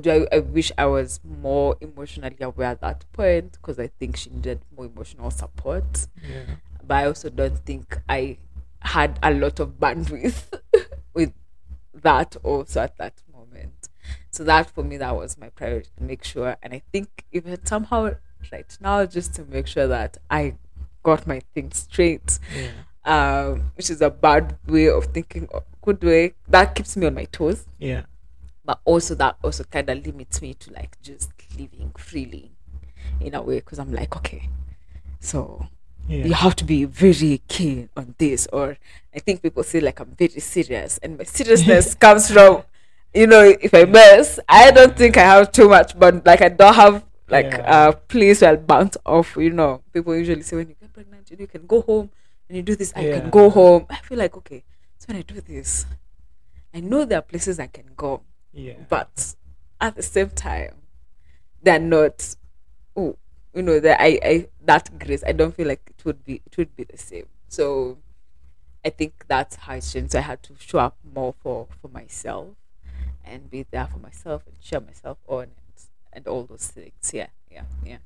do I, I wish I was more emotionally aware at that point, because I think she needed more emotional support. Yeah. But I also don't think I had a lot of bandwidth with that also at that moment. So that for me, that was my priority, to make sure. And I think even somehow right now, just to make sure that I got my things straight, yeah. um, which is a bad way of thinking, good way. That keeps me on my toes. Yeah. But also that also kind of limits me to like just living freely in a way, because I'm like, okay, so yeah. you have to be very keen on this. Or I think people say like I'm very serious, and my seriousness comes from, you know, if I mess, I don't think I have too much, but like I don't have like yeah. a place where I'll bounce off, you know. People usually say when you get pregnant, you can go home and you do this, yeah. I can go home. I feel like, okay, so when I do this, I know there are places I can go. Yeah. But at the same time, they're not, oh, you know, that I, I that grace, I don't feel like it would be it would be the same. So I think that's how it's changed. So I had to show up more for, for myself and be there for myself and cheer myself on and, and all those things. Yeah, yeah, yeah.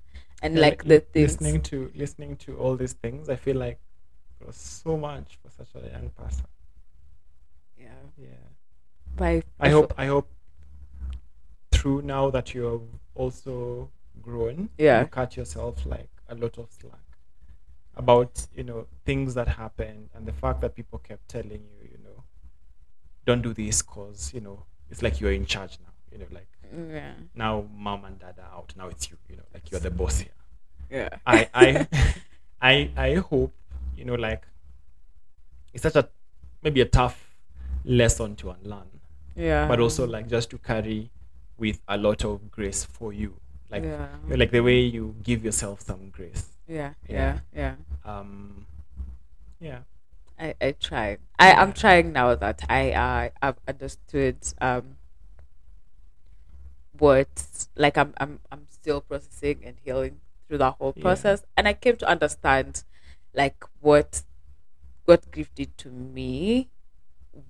And yeah, like, like the things listening to listening to all these things, I feel like it was so much for such a young person. Yeah. Yeah. But I, I hope I hope through now that you have also grown, yeah. you cut yourself like a lot of slack about, you know, things that happened, and the fact that people kept telling you, you know, don't do this because, you know, it's like you're in charge now, you know, like yeah. now mom and dad are out, now it's you, you know, like you're the boss here. Yeah. I I I I hope, you know, like it's such a maybe a tough lesson to unlearn. Yeah. But also like just to carry with a lot of grace for you. Like yeah. like the way you give yourself some grace. Yeah. Yeah. Yeah. yeah. Um yeah. I, I try. I, yeah. I'm trying now that I uh, I've understood um what like I'm I'm I'm still processing and healing through that whole process. Yeah. And I came to understand like what what grief did to me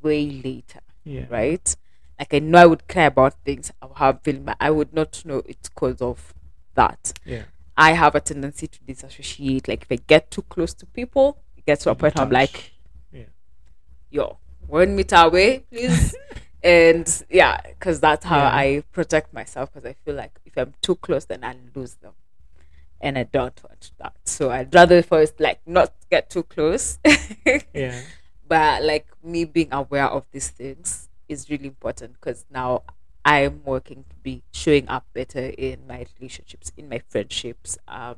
way later. Yeah. Right? Like I know I would care about things I have feeling, but I would not know it's cause of that. Yeah. I have a tendency to disassociate. Like if I get too close to people, it gets to a point where I'm like, yeah. yo, one meter away, please. And yeah, because that's how yeah. I protect myself, because I feel like if I'm too close, then I'll lose them. And I don't want that. So I'd rather first like not get too close. yeah. But like me being aware of these things is really important, because now I'm working to be showing up better in my relationships, in my friendships, um,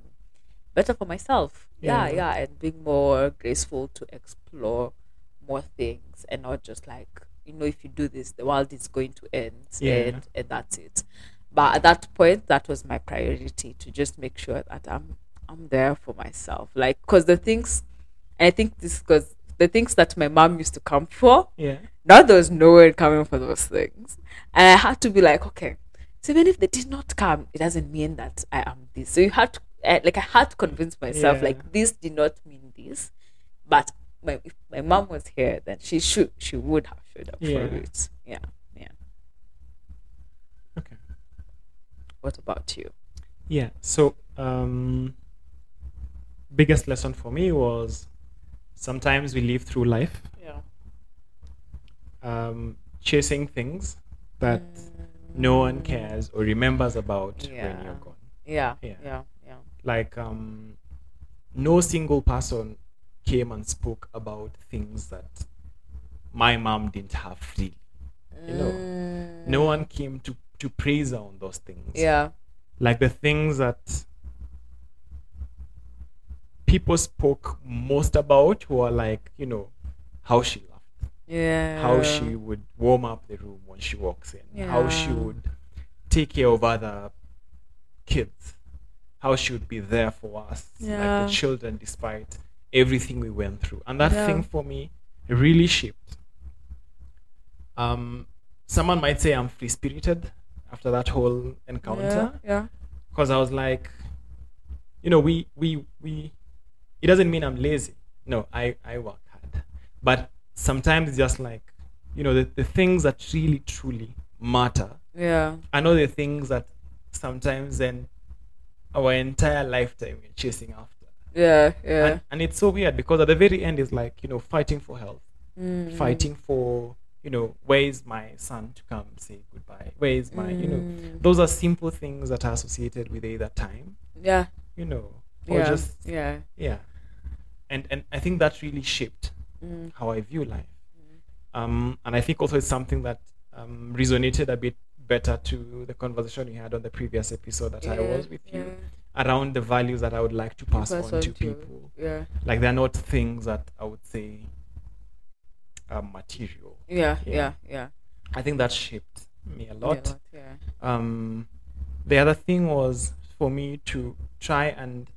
better for myself. Yeah, yeah, yeah. And being more graceful to explore more things and not just like, you know, if you do this, the world is going to end yeah. and, and that's it. But at that point, that was my priority, to just make sure that I'm, I'm there for myself. Like, because the things, and I think this because the things that my mom used to come for, yeah. now there was no one coming for those things. And I had to be like, okay, so even if they did not come, it doesn't mean that I am this. So you had to, uh, like I had to convince myself, yeah. like this did not mean this. But my, if my mom was here, then she should, she would have showed up yeah. for it. Yeah, yeah. Okay. What about you? Yeah, so um, biggest lesson for me was, sometimes we live through life yeah. um, chasing things that mm. no one cares or remembers about yeah. when you're gone. Yeah, yeah, yeah. yeah. Like um, no single person came and spoke about things that my mom didn't have freely. You mm. know, no one came to, to praise her on those things. Yeah, like the things that people spoke most about were like, you know, how she laughed, yeah, how she would warm up the room when she walks in, yeah. how she would take care of other kids, how she would be there for us, yeah. like the children, despite everything we went through. And that yeah. thing for me really shaped. Um, someone might say I'm free-spirited after that whole encounter, yeah, because yeah. I was like, you know, we we we. It doesn't mean I'm lazy. No, I, I work hard. But sometimes it's just like, you know, the, the things that really, truly matter Yeah. I know the things that sometimes in our entire lifetime we're chasing after. Yeah, yeah. And, and it's so weird because at the very end it's like, you know, fighting for health. Mm. Fighting for, you know, where is my son to come say goodbye? Where is my, mm. you know, those are simple things that are associated with either time. Yeah. You know, or yeah. just, yeah. Yeah. And and I think that really shaped mm. how I view life. Mm. Um, and I think also it's something that um, resonated a bit better to the conversation we had on the previous episode that yeah, I was with yeah. you around the values that I would like to pass, pass on, on to, to people. Yeah. Like they're not things that I would say are material. Yeah, yeah, yeah. yeah. I think that shaped me a lot. Yeah, a lot yeah. Um, the other thing was for me to try and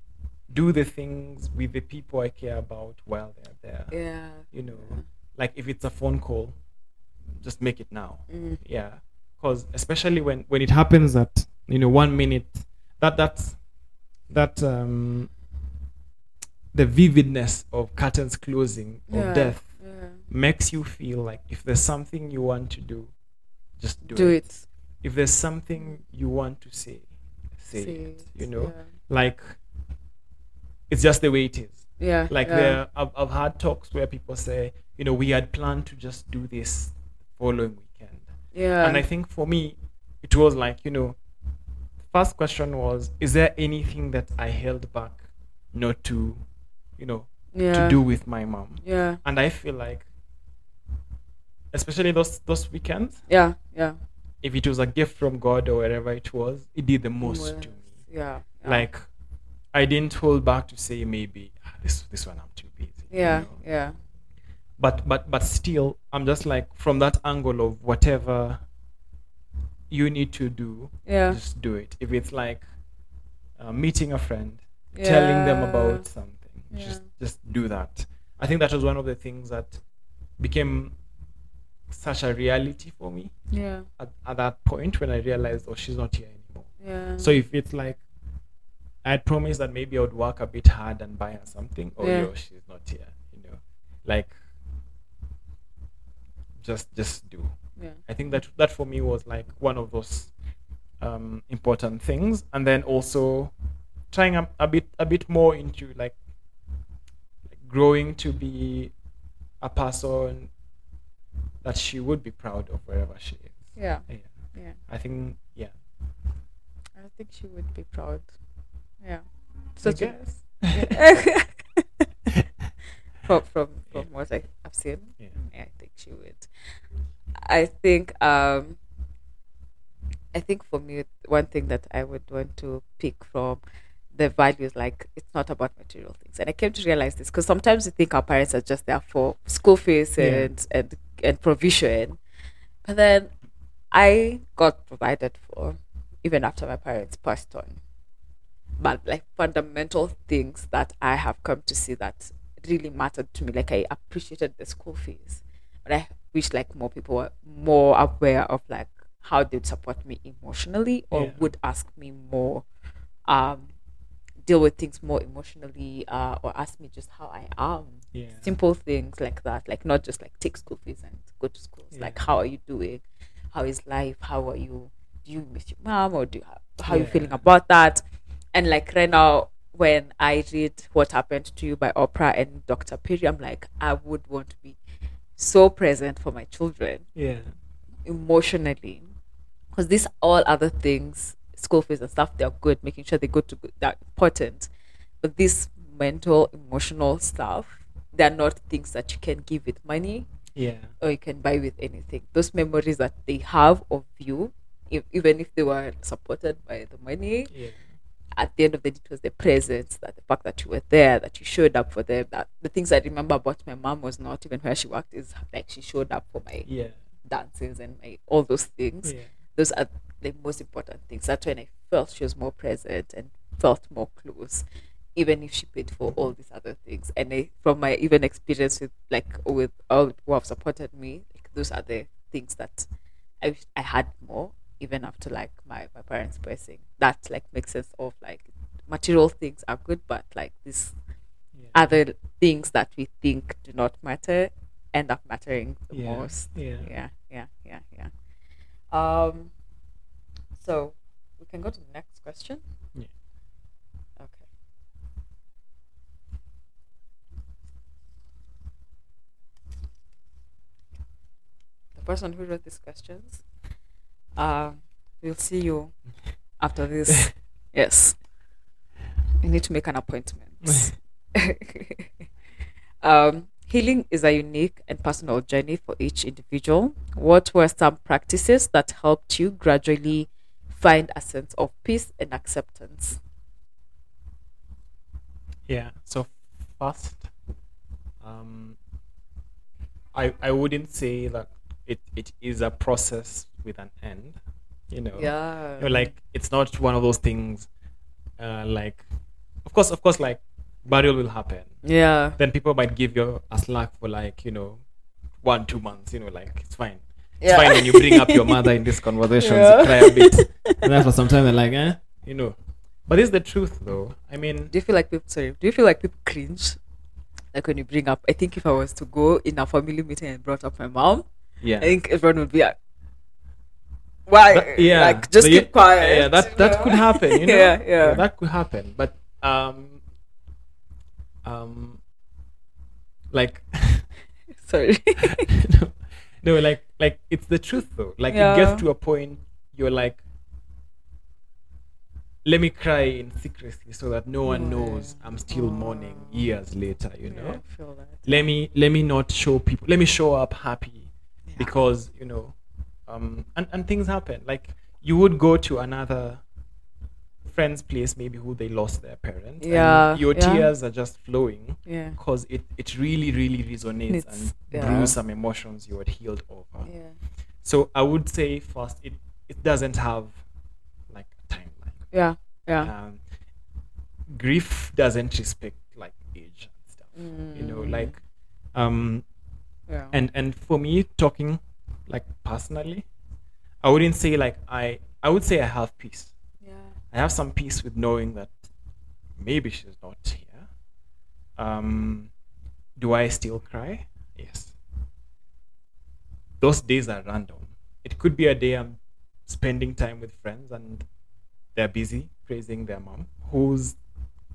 do the things with the people I care about while they're there. Yeah. You know, yeah. like if it's a phone call, just make it now. Mm. Yeah. Because especially when, when it happens that, you know, one minute, that, that's, that, um, the vividness of curtains closing or yeah. death yeah. makes you feel like if there's something you want to do, just do, do it. it. If there's something you want to say, say, say it, you know, yeah. like, it's just the way it is. Yeah. Like yeah. there, I've, I've had talks where people say, you know, we had planned to just do this following weekend. Yeah. And I think for me, it was like, you know, first question was, is there anything that I held back not to, you know, yeah. to do with my mom? Yeah. And I feel like, especially those those weekends. Yeah. Yeah. If it was a gift from God or wherever it was, it did the most well, to me. Yeah. yeah. Like. I didn't hold back to say maybe ah, this this one I'm too busy. Yeah, you know? yeah. But but but still, I'm just like from that angle of whatever you need to do, yeah. just do it. If it's like uh, meeting a friend, yeah. telling them about something, yeah. just just do that. I think that was one of the things that became such a reality for me. Yeah. At, at that point when I realized, oh, she's not here anymore. Yeah. So if it's like. I had promised that maybe I would work a bit hard and buy her something. Oh, yeah. yo, she's not here. You know, like, just, just do. Yeah. I think that that for me was like one of those um, important things, and then also trying a, a bit, a bit more into like, like growing to be a person that she would be proud of wherever she is. Yeah. Yeah. yeah. I think. Yeah. I think she would be proud. Yeah, such a yeah. from from from yeah. what I, I've seen, yeah. yeah, I think she would. I think um, I think for me, one thing that I would want to pick from the values, like it's not about material things, and I came to realize this because sometimes we think our parents are just there for school fees and yeah. and and provision, but then I got provided for even after my parents passed on. But like fundamental things that I have come to see that really mattered to me. Like I appreciated the school fees, but I wish like more people were more aware of like how they would support me emotionally or yeah. would ask me more, um, deal with things more emotionally uh, or ask me just how I am. Yeah. Simple things like that, like not just like take school fees and go to school. Yeah. Like how are you doing? How is life? How are you? Do you miss your mom or do you have, how yeah. are you feeling about that? And like right now, when I read What Happened to You by Oprah and Doctor Perry, I'm like, I would want to be so present for my children, yeah, emotionally, because these all other things, school fees and stuff, they are good. Making sure they go to good, they're important, but this mental, emotional stuff, they are not things that you can give with money, yeah, or you can buy with anything. Those memories that they have of you, if, even if they were supported by the money, yeah. At the end of the day, it was the presence, that the fact that you were there, that you showed up for them. That the things I remember about my mom was not even where she worked, is like she showed up for my yeah. dances and my all those things. Yeah. Those are the most important things. That's when I felt she was more present and felt more close, even if she paid for all these other things. And I, from my even experience with like with all who have supported me, like those are the things that I wish I had more. Even after like my, my parents passing, that like makes sense of like material things are good, but like these yeah. other things that we think do not matter end up mattering the yeah. most. Yeah, yeah, yeah, yeah. yeah. Um, So we can go to the next question. Yeah. Okay. The person who wrote these questions, uh, we'll see you after this. Yes. You need to make an appointment. um, healing is a unique and personal journey for each individual. What were some practices that helped you gradually find a sense of peace and acceptance? Yeah, so first, um, I I wouldn't say that it, it is a process with an end. You know, yeah. You're like, it's not one of those things uh, like, of course, of course, like, burial will happen. Yeah. Then people might give you a slack for like, you know, one, two months, you know, like, it's fine. It's yeah. fine when you bring up your mother in these conversations, yeah. you cry a bit. And after some time, they're like, eh, you know. But it's the truth, though. I mean... Do you feel like people, sorry, do you feel like people cringe? Like when you bring up, I think if I was to go in a family meeting and brought up my mom, yeah, I think everyone would be like, why? That, yeah. Like, just so keep you, quiet. Yeah, that, that know? could happen, you know. yeah, yeah, yeah. That could happen. But, um... um like sorry no, no like like it's the truth though, like yeah. it gets to a point you're like, let me cry in secrecy so that no one oh, knows yeah. I'm still oh. mourning years later, you know. Yeah, I feel that. let me let me not show people, let me show up happy yeah. because, you know, um and, and things happen. Like you would go to another friend's place maybe who they lost their parent, yeah, and your yeah. tears are just flowing, yeah, because it it really really resonates it's, and yeah. brews some emotions you had healed over. Yeah. So I would say first, it it doesn't have like a timeline. Yeah, yeah. Um, grief doesn't respect like age and stuff. Mm. You know, like, um, yeah. And and for me, talking like personally, I wouldn't say like I I would say I have peace. I have some peace with knowing that maybe she's not here. Um, do I still cry? Yes. Those days are random. It could be a day I'm spending time with friends and they're busy praising their mom, whose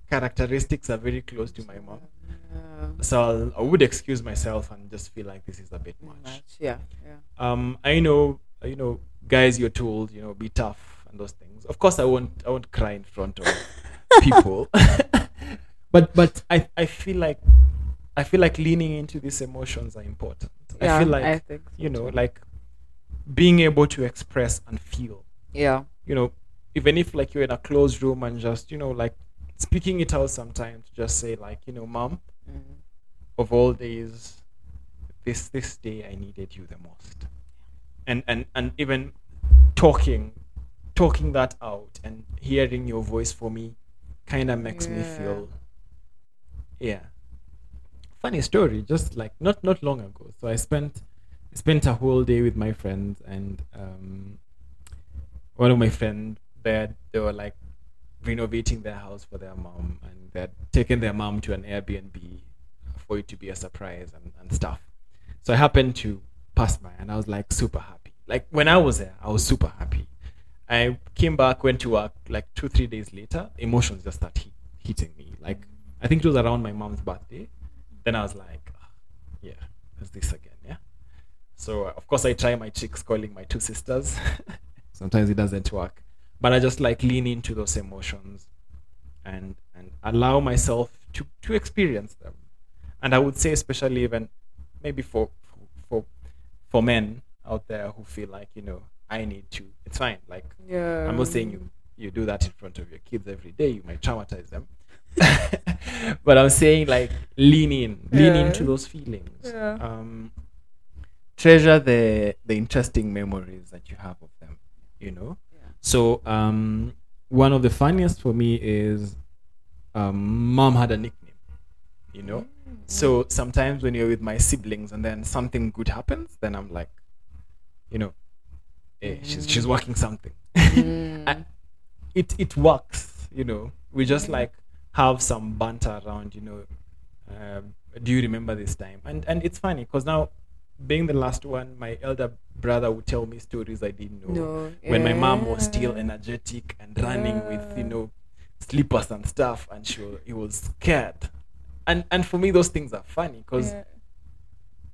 characteristics are very close to my mom. Yeah. So I'll, I would excuse myself and just feel like this is a bit much. much. Yeah. yeah. Um, I know, you know, guys, you're told, you know, be tough. Those things, of course, I won't I won't cry in front of people, but but I, I feel like I feel like leaning into these emotions are important. Yeah, I feel like I think so you know too. Like being able to express and feel, yeah, you know, even if like you're in a closed room and just, you know, like speaking it out sometimes, just say like, you know, mom, mm-hmm. of all days, this this day I needed you the most, and and and even talking Talking that out and hearing your voice for me kind of makes yeah. me feel, yeah. Funny story, just like not not long ago. So I spent spent a whole day with my friends, and um, one of my friends, they they were like renovating their house for their mom, and they had taken their mom to an Airbnb for it to be a surprise and, and stuff. So I happened to pass by, and I was like super happy. Like when I was there, I was super happy. I came back, went to work, like two, three days later, emotions just start he- hitting me. Like, I think it was around my mom's birthday. Then I was like, oh, yeah, it's this again, yeah? So, uh, of course, I try my tricks calling my two sisters. Sometimes it doesn't work. But I just, like, lean into those emotions and and allow myself to, to experience them. And I would say, especially even maybe for for for men out there who feel like, you know, I need to. It's fine. Like, yeah. I'm not saying you, you do that in front of your kids every day. You might traumatize them. But I'm saying, like, lean in. Lean yeah. into those feelings. Yeah. Um, treasure the the interesting memories that you have of them, you know? Yeah. So, um, one of the funniest for me is um, mom had a nickname, you know? Mm-hmm. So, sometimes when you're with my siblings and then something good happens, then I'm like, you know, Hey, mm. she's she's working something. mm. It it works, you know. We just like have some banter around, you know. Um, do you remember this time? And and it's funny because now being the last one, my elder brother would tell me stories I didn't know. No. When yeah. my mom was still energetic and running yeah. with, you know, slippers and stuff, and she was, he was scared. And and for me, those things are funny because yeah.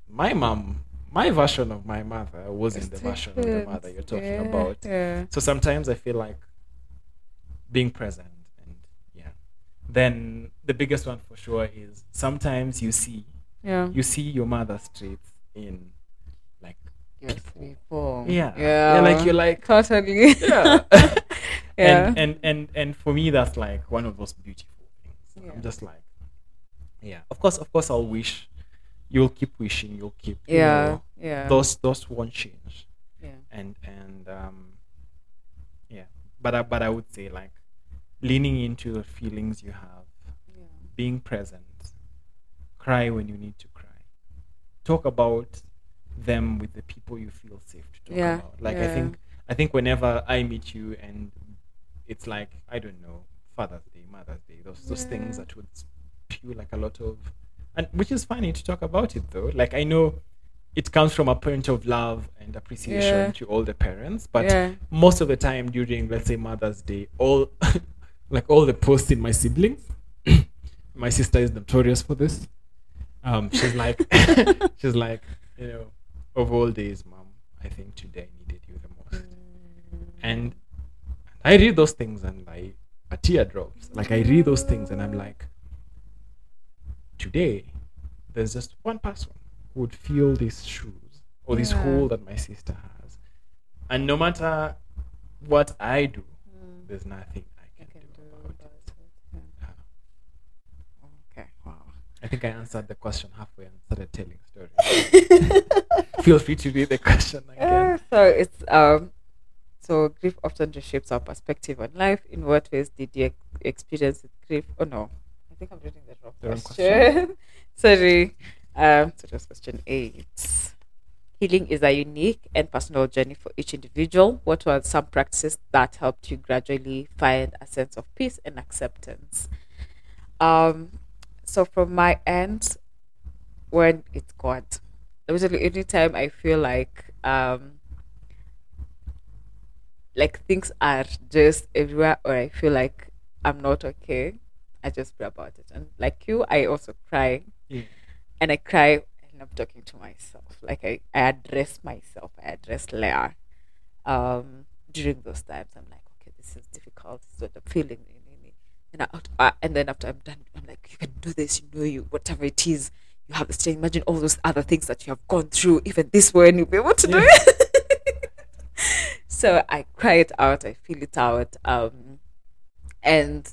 my mom, my version of my mother wasn't the version of the mother you're talking yeah. about. Yeah. So sometimes I feel like being present. And yeah. Then the biggest one for sure is sometimes you see, yeah. you see your mother's traits in like yes, people. people. Yeah. yeah. Yeah. Like you're like. Totally. Yeah. yeah. And, and, and, and for me, that's like one of those beautiful things. Yeah. I'm just like. Yeah, of course, of course, I'll wish. You'll keep wishing. You'll keep. Yeah, you know, yeah. Those, those won't change. Yeah. And and um. Yeah, but I, but I would say like, leaning into the feelings you have, yeah. being present, cry when you need to cry, talk about them with the people you feel safe to talk yeah. about. Like yeah. I think I think whenever I meet you and it's like I don't know Father's Day, Mother's Day, those yeah. those things that would. You like a lot of, and which is funny to talk about it though. Like I know it comes from a point of love and appreciation yeah. to all the parents, but yeah. most of the time during, let's say, Mother's Day, all like all the posts in my siblings, my sister is notorious for this. Um, she's like, she's like, you know, of all days, Mom, I think today I needed you the most, and I read those things and like a tear drops. Like I read those things and I'm like. Today, there's just one person who would feel these shoes or yeah. this hole that my sister has. And no matter what I do, mm. there's nothing I can, I can do, do about, about it. it. Yeah. Uh, okay, wow. I think I answered the question halfway and started telling stories. Feel free to read the question again. Uh, so, it's, um, so grief often reshapes our perspective on life. In what ways did you ex- experience grief? Oh, no. I think I'm reading the wrong, the wrong question. question. Sorry. Um, so that's question eight. Healing is a unique and personal journey for each individual. What were some practices that helped you gradually find a sense of peace and acceptance? Um, so from my end, when it's God, usually any time I feel like um, like things are just everywhere, or I feel like I'm not okay. I just pray about it. And like you, I also cry. Yeah. And I cry and I'm talking to myself. Like I, I address myself. I address Leah. Um, during those times, I'm like, okay, this is difficult. This is what I'm feeling. And, I, and then after I'm done, I'm like, you can do this. You know, you whatever it is, you have the strength. Imagine all those other things that you have gone through. Even this one, you'll be able to yeah. do it. So I cry it out. I feel it out. Um, and...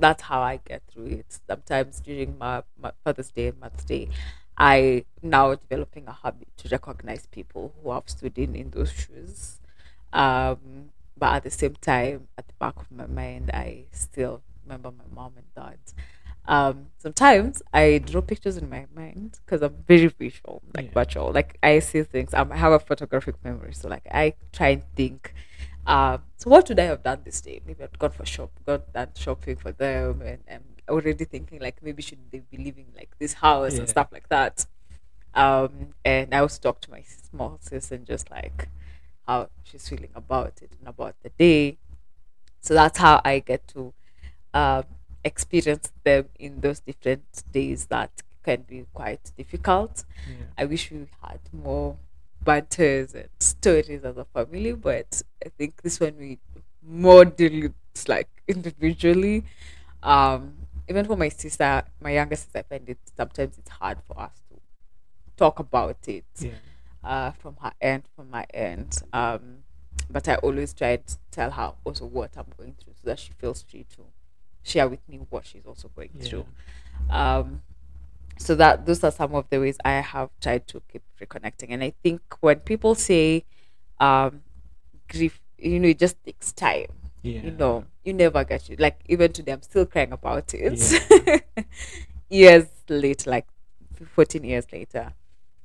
that's how I get through it. Sometimes during my, my Father's Day and Mother's Day, I now developing a habit to recognize people who have stood in, in those shoes. Um, but at the same time, at the back of my mind, I still remember my mom and dad. Um, sometimes I draw pictures in my mind because I'm very visual, like yeah. virtual. Like I see things. Um, I have a photographic memory, so like I try and think. Um, so what would I have done this day? Maybe I'd gone for shop, got done shopping for them, and I'm already thinking like maybe should they be leaving like this house yeah. and stuff like that. Um, and I also talked to my small sis and just like how she's feeling about it and about the day. So that's how I get to um, experience them in those different days that can be quite difficult. Yeah. I wish we had more banters and stories as a family, but I think this one we more deal with like individually. Um, even for my sister, my younger sister, I find it sometimes it's hard for us to talk about it yeah. uh, from her end, from my end. Um, but I always try to tell her also what I'm going through so that she feels free to share with me what she's also going yeah. through. Um, So that those are some of the ways I have tried to keep reconnecting. And I think when people say um, grief, you know, it just takes time. Yeah. You know, you never get it. Like, even today, I'm still crying about it. Yeah. Years later, like fourteen years later,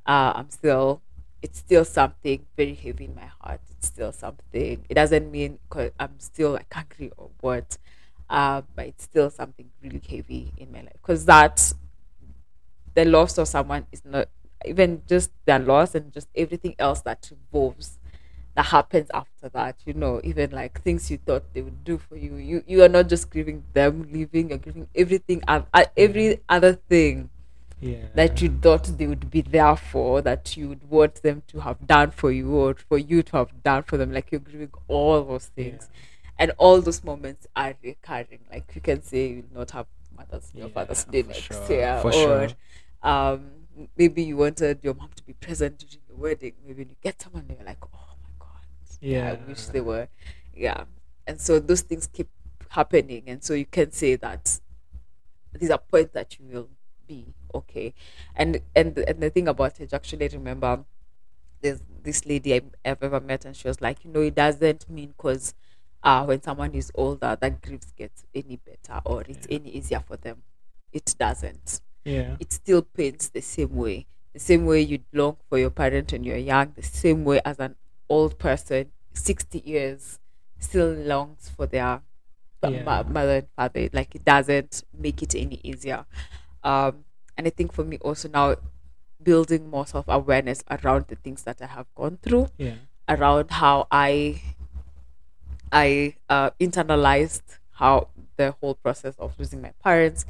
uh, I'm still, it's still something very heavy in my heart. It's still something. It doesn't mean cause I'm still like angry or what, uh, but it's still something really heavy in my life. Because that's, the loss of someone is not even just their loss and just everything else that involves, that happens after that, you know, even like things you thought they would do for you. You you are not just grieving them leaving, you're grieving everything, uh, uh, every other thing yeah. that you thought they would be there for, that you would want them to have done for you or for you to have done for them. Like you're grieving all those things. Yeah. And all those moments are recurring. Like you can say you will not have Mother's Day yeah, or Father's Day next sure. year. For or sure. um, maybe you wanted your mom to be present during your wedding. Maybe you get someone and you're like, oh, yeah, I wish they were. Yeah. And so those things keep happening. And so you can say that these are points that you will be okay. And and and the thing about it, actually, I remember there's this lady I, I've ever met, and she was like, you know, it doesn't mean because uh, when someone is older, that grief gets any better or it's yeah. any easier for them. It doesn't. Yeah. It still pains the same way. The same way you long for your parent when you're young, the same way as an old person, sixty years, still longs for their yeah. ma- mother and father. Like it doesn't make it any easier. Um, and I think for me also now, building more self-awareness around the things that I have gone through, yeah. around how I I uh, internalized how the whole process of losing my parents,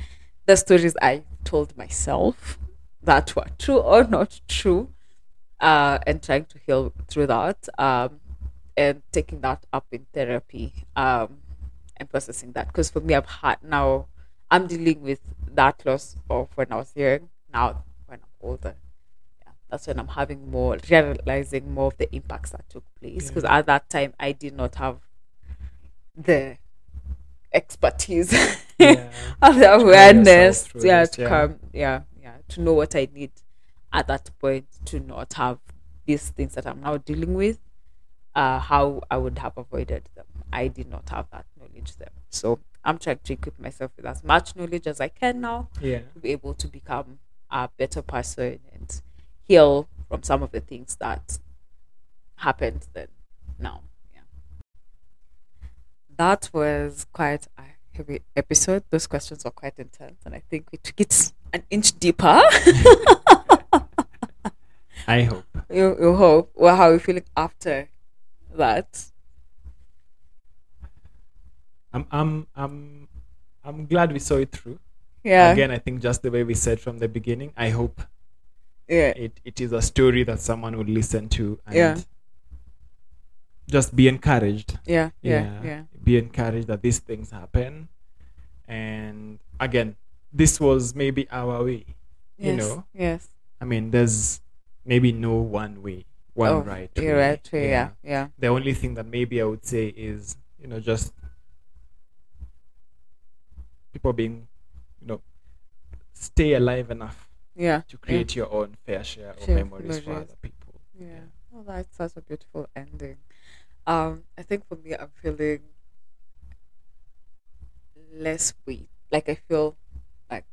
the stories I told myself that were true or not true. Uh, and trying to heal through that, um, and taking that up in therapy, um, and processing that. Because for me, I've had now, I'm dealing with that loss of when I was young, now when I'm older. Yeah, that's when I'm having more, realizing more of the impacts that took place. Because yeah. at that time, I did not have the expertise yeah. of the awareness yeah, to yeah. come, yeah, yeah, to know what I need. At that point, to not have these things that I'm now dealing with, uh, how I would have avoided them. I did not have that knowledge then. So I'm trying to equip myself with as much knowledge as I can now yeah. to be able to become a better person and heal from some of the things that happened then now. Yeah. That was quite a heavy episode. Those questions were quite intense, and I think we took it an inch deeper. I hope. You, you hope. Well, how are you feeling after that? I'm I'm I'm I'm glad we saw it through. Yeah. Again, I think just the way we said from the beginning, I hope yeah. it, it is a story that someone would listen to and yeah. just be encouraged. Yeah, yeah, yeah. Yeah. Be encouraged that these things happen. And again, this was maybe our way. Yes, you know? Yes. I mean, there's maybe no one way, one oh, right way. Right way yeah. yeah, yeah. The only thing that maybe I would say is, you know, just people being, you know, stay alive enough yeah. to create yeah. your own fair share of memories for other people. Yeah. yeah. Well, that's such a beautiful ending. Um, I think for me, I'm feeling less weak. Like, I feel like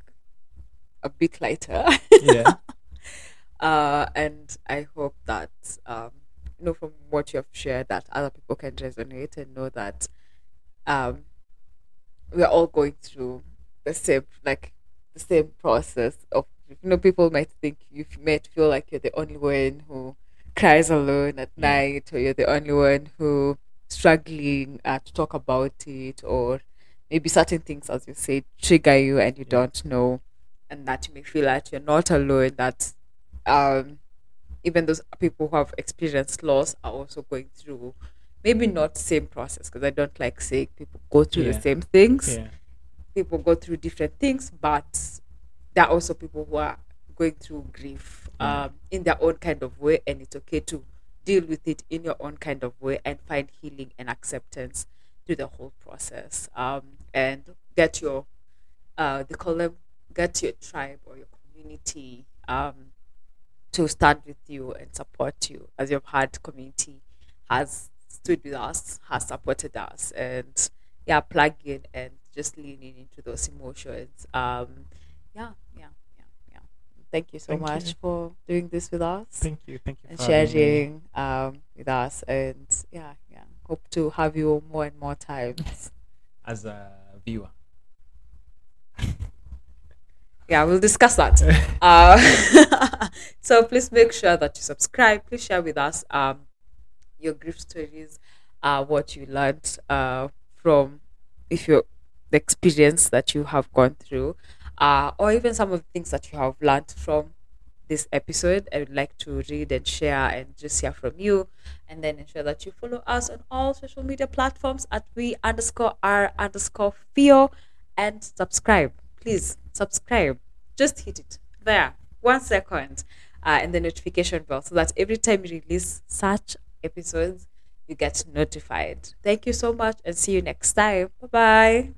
a bit lighter. Yeah. Uh, and I hope that, um, you know, from what you have shared, that other people can resonate and know that um, we're all going through the same, like, the same process of, you know, people might think you might feel like you're the only one who cries alone at mm. night, or you're the only one who struggling uh, to talk about it, or maybe certain things, as you say, trigger you and you yeah. don't know, and that you may feel that you're not alone, that Um, even those people who have experienced loss are also going through maybe not the same process, because I don't like saying people go through yeah. the same things. Yeah. People go through different things, but there are also people who are going through grief yeah. um, in their own kind of way, and it's okay to deal with it in your own kind of way and find healing and acceptance through the whole process. Um, and get your, uh, they call them, get your tribe or your community um, to stand with you and support you. As you've heard, community has stood with us, has supported us, and yeah, plug in and just leaning into those emotions. Um, yeah, yeah, yeah, yeah. Thank you so thank much you. for doing this with us. Thank you, thank you, and for sharing um, with us. And yeah, yeah. Hope to have you more and more times as a viewer. Yeah, we'll discuss that. Uh, so please make sure that you subscribe. Please share with us um, your grief stories, uh, what you learned uh, from if you're, the experience that you have gone through, uh, or even some of the things that you have learned from this episode. I would like to read and share and just hear from you, and then ensure that you follow us on all social media platforms at we underscore r underscore Fio, and subscribe. Please subscribe. Just hit it there one second uh, and the notification bell, so that every time you release such episodes you get notified. Thank you so much, and see you next time. Bye bye.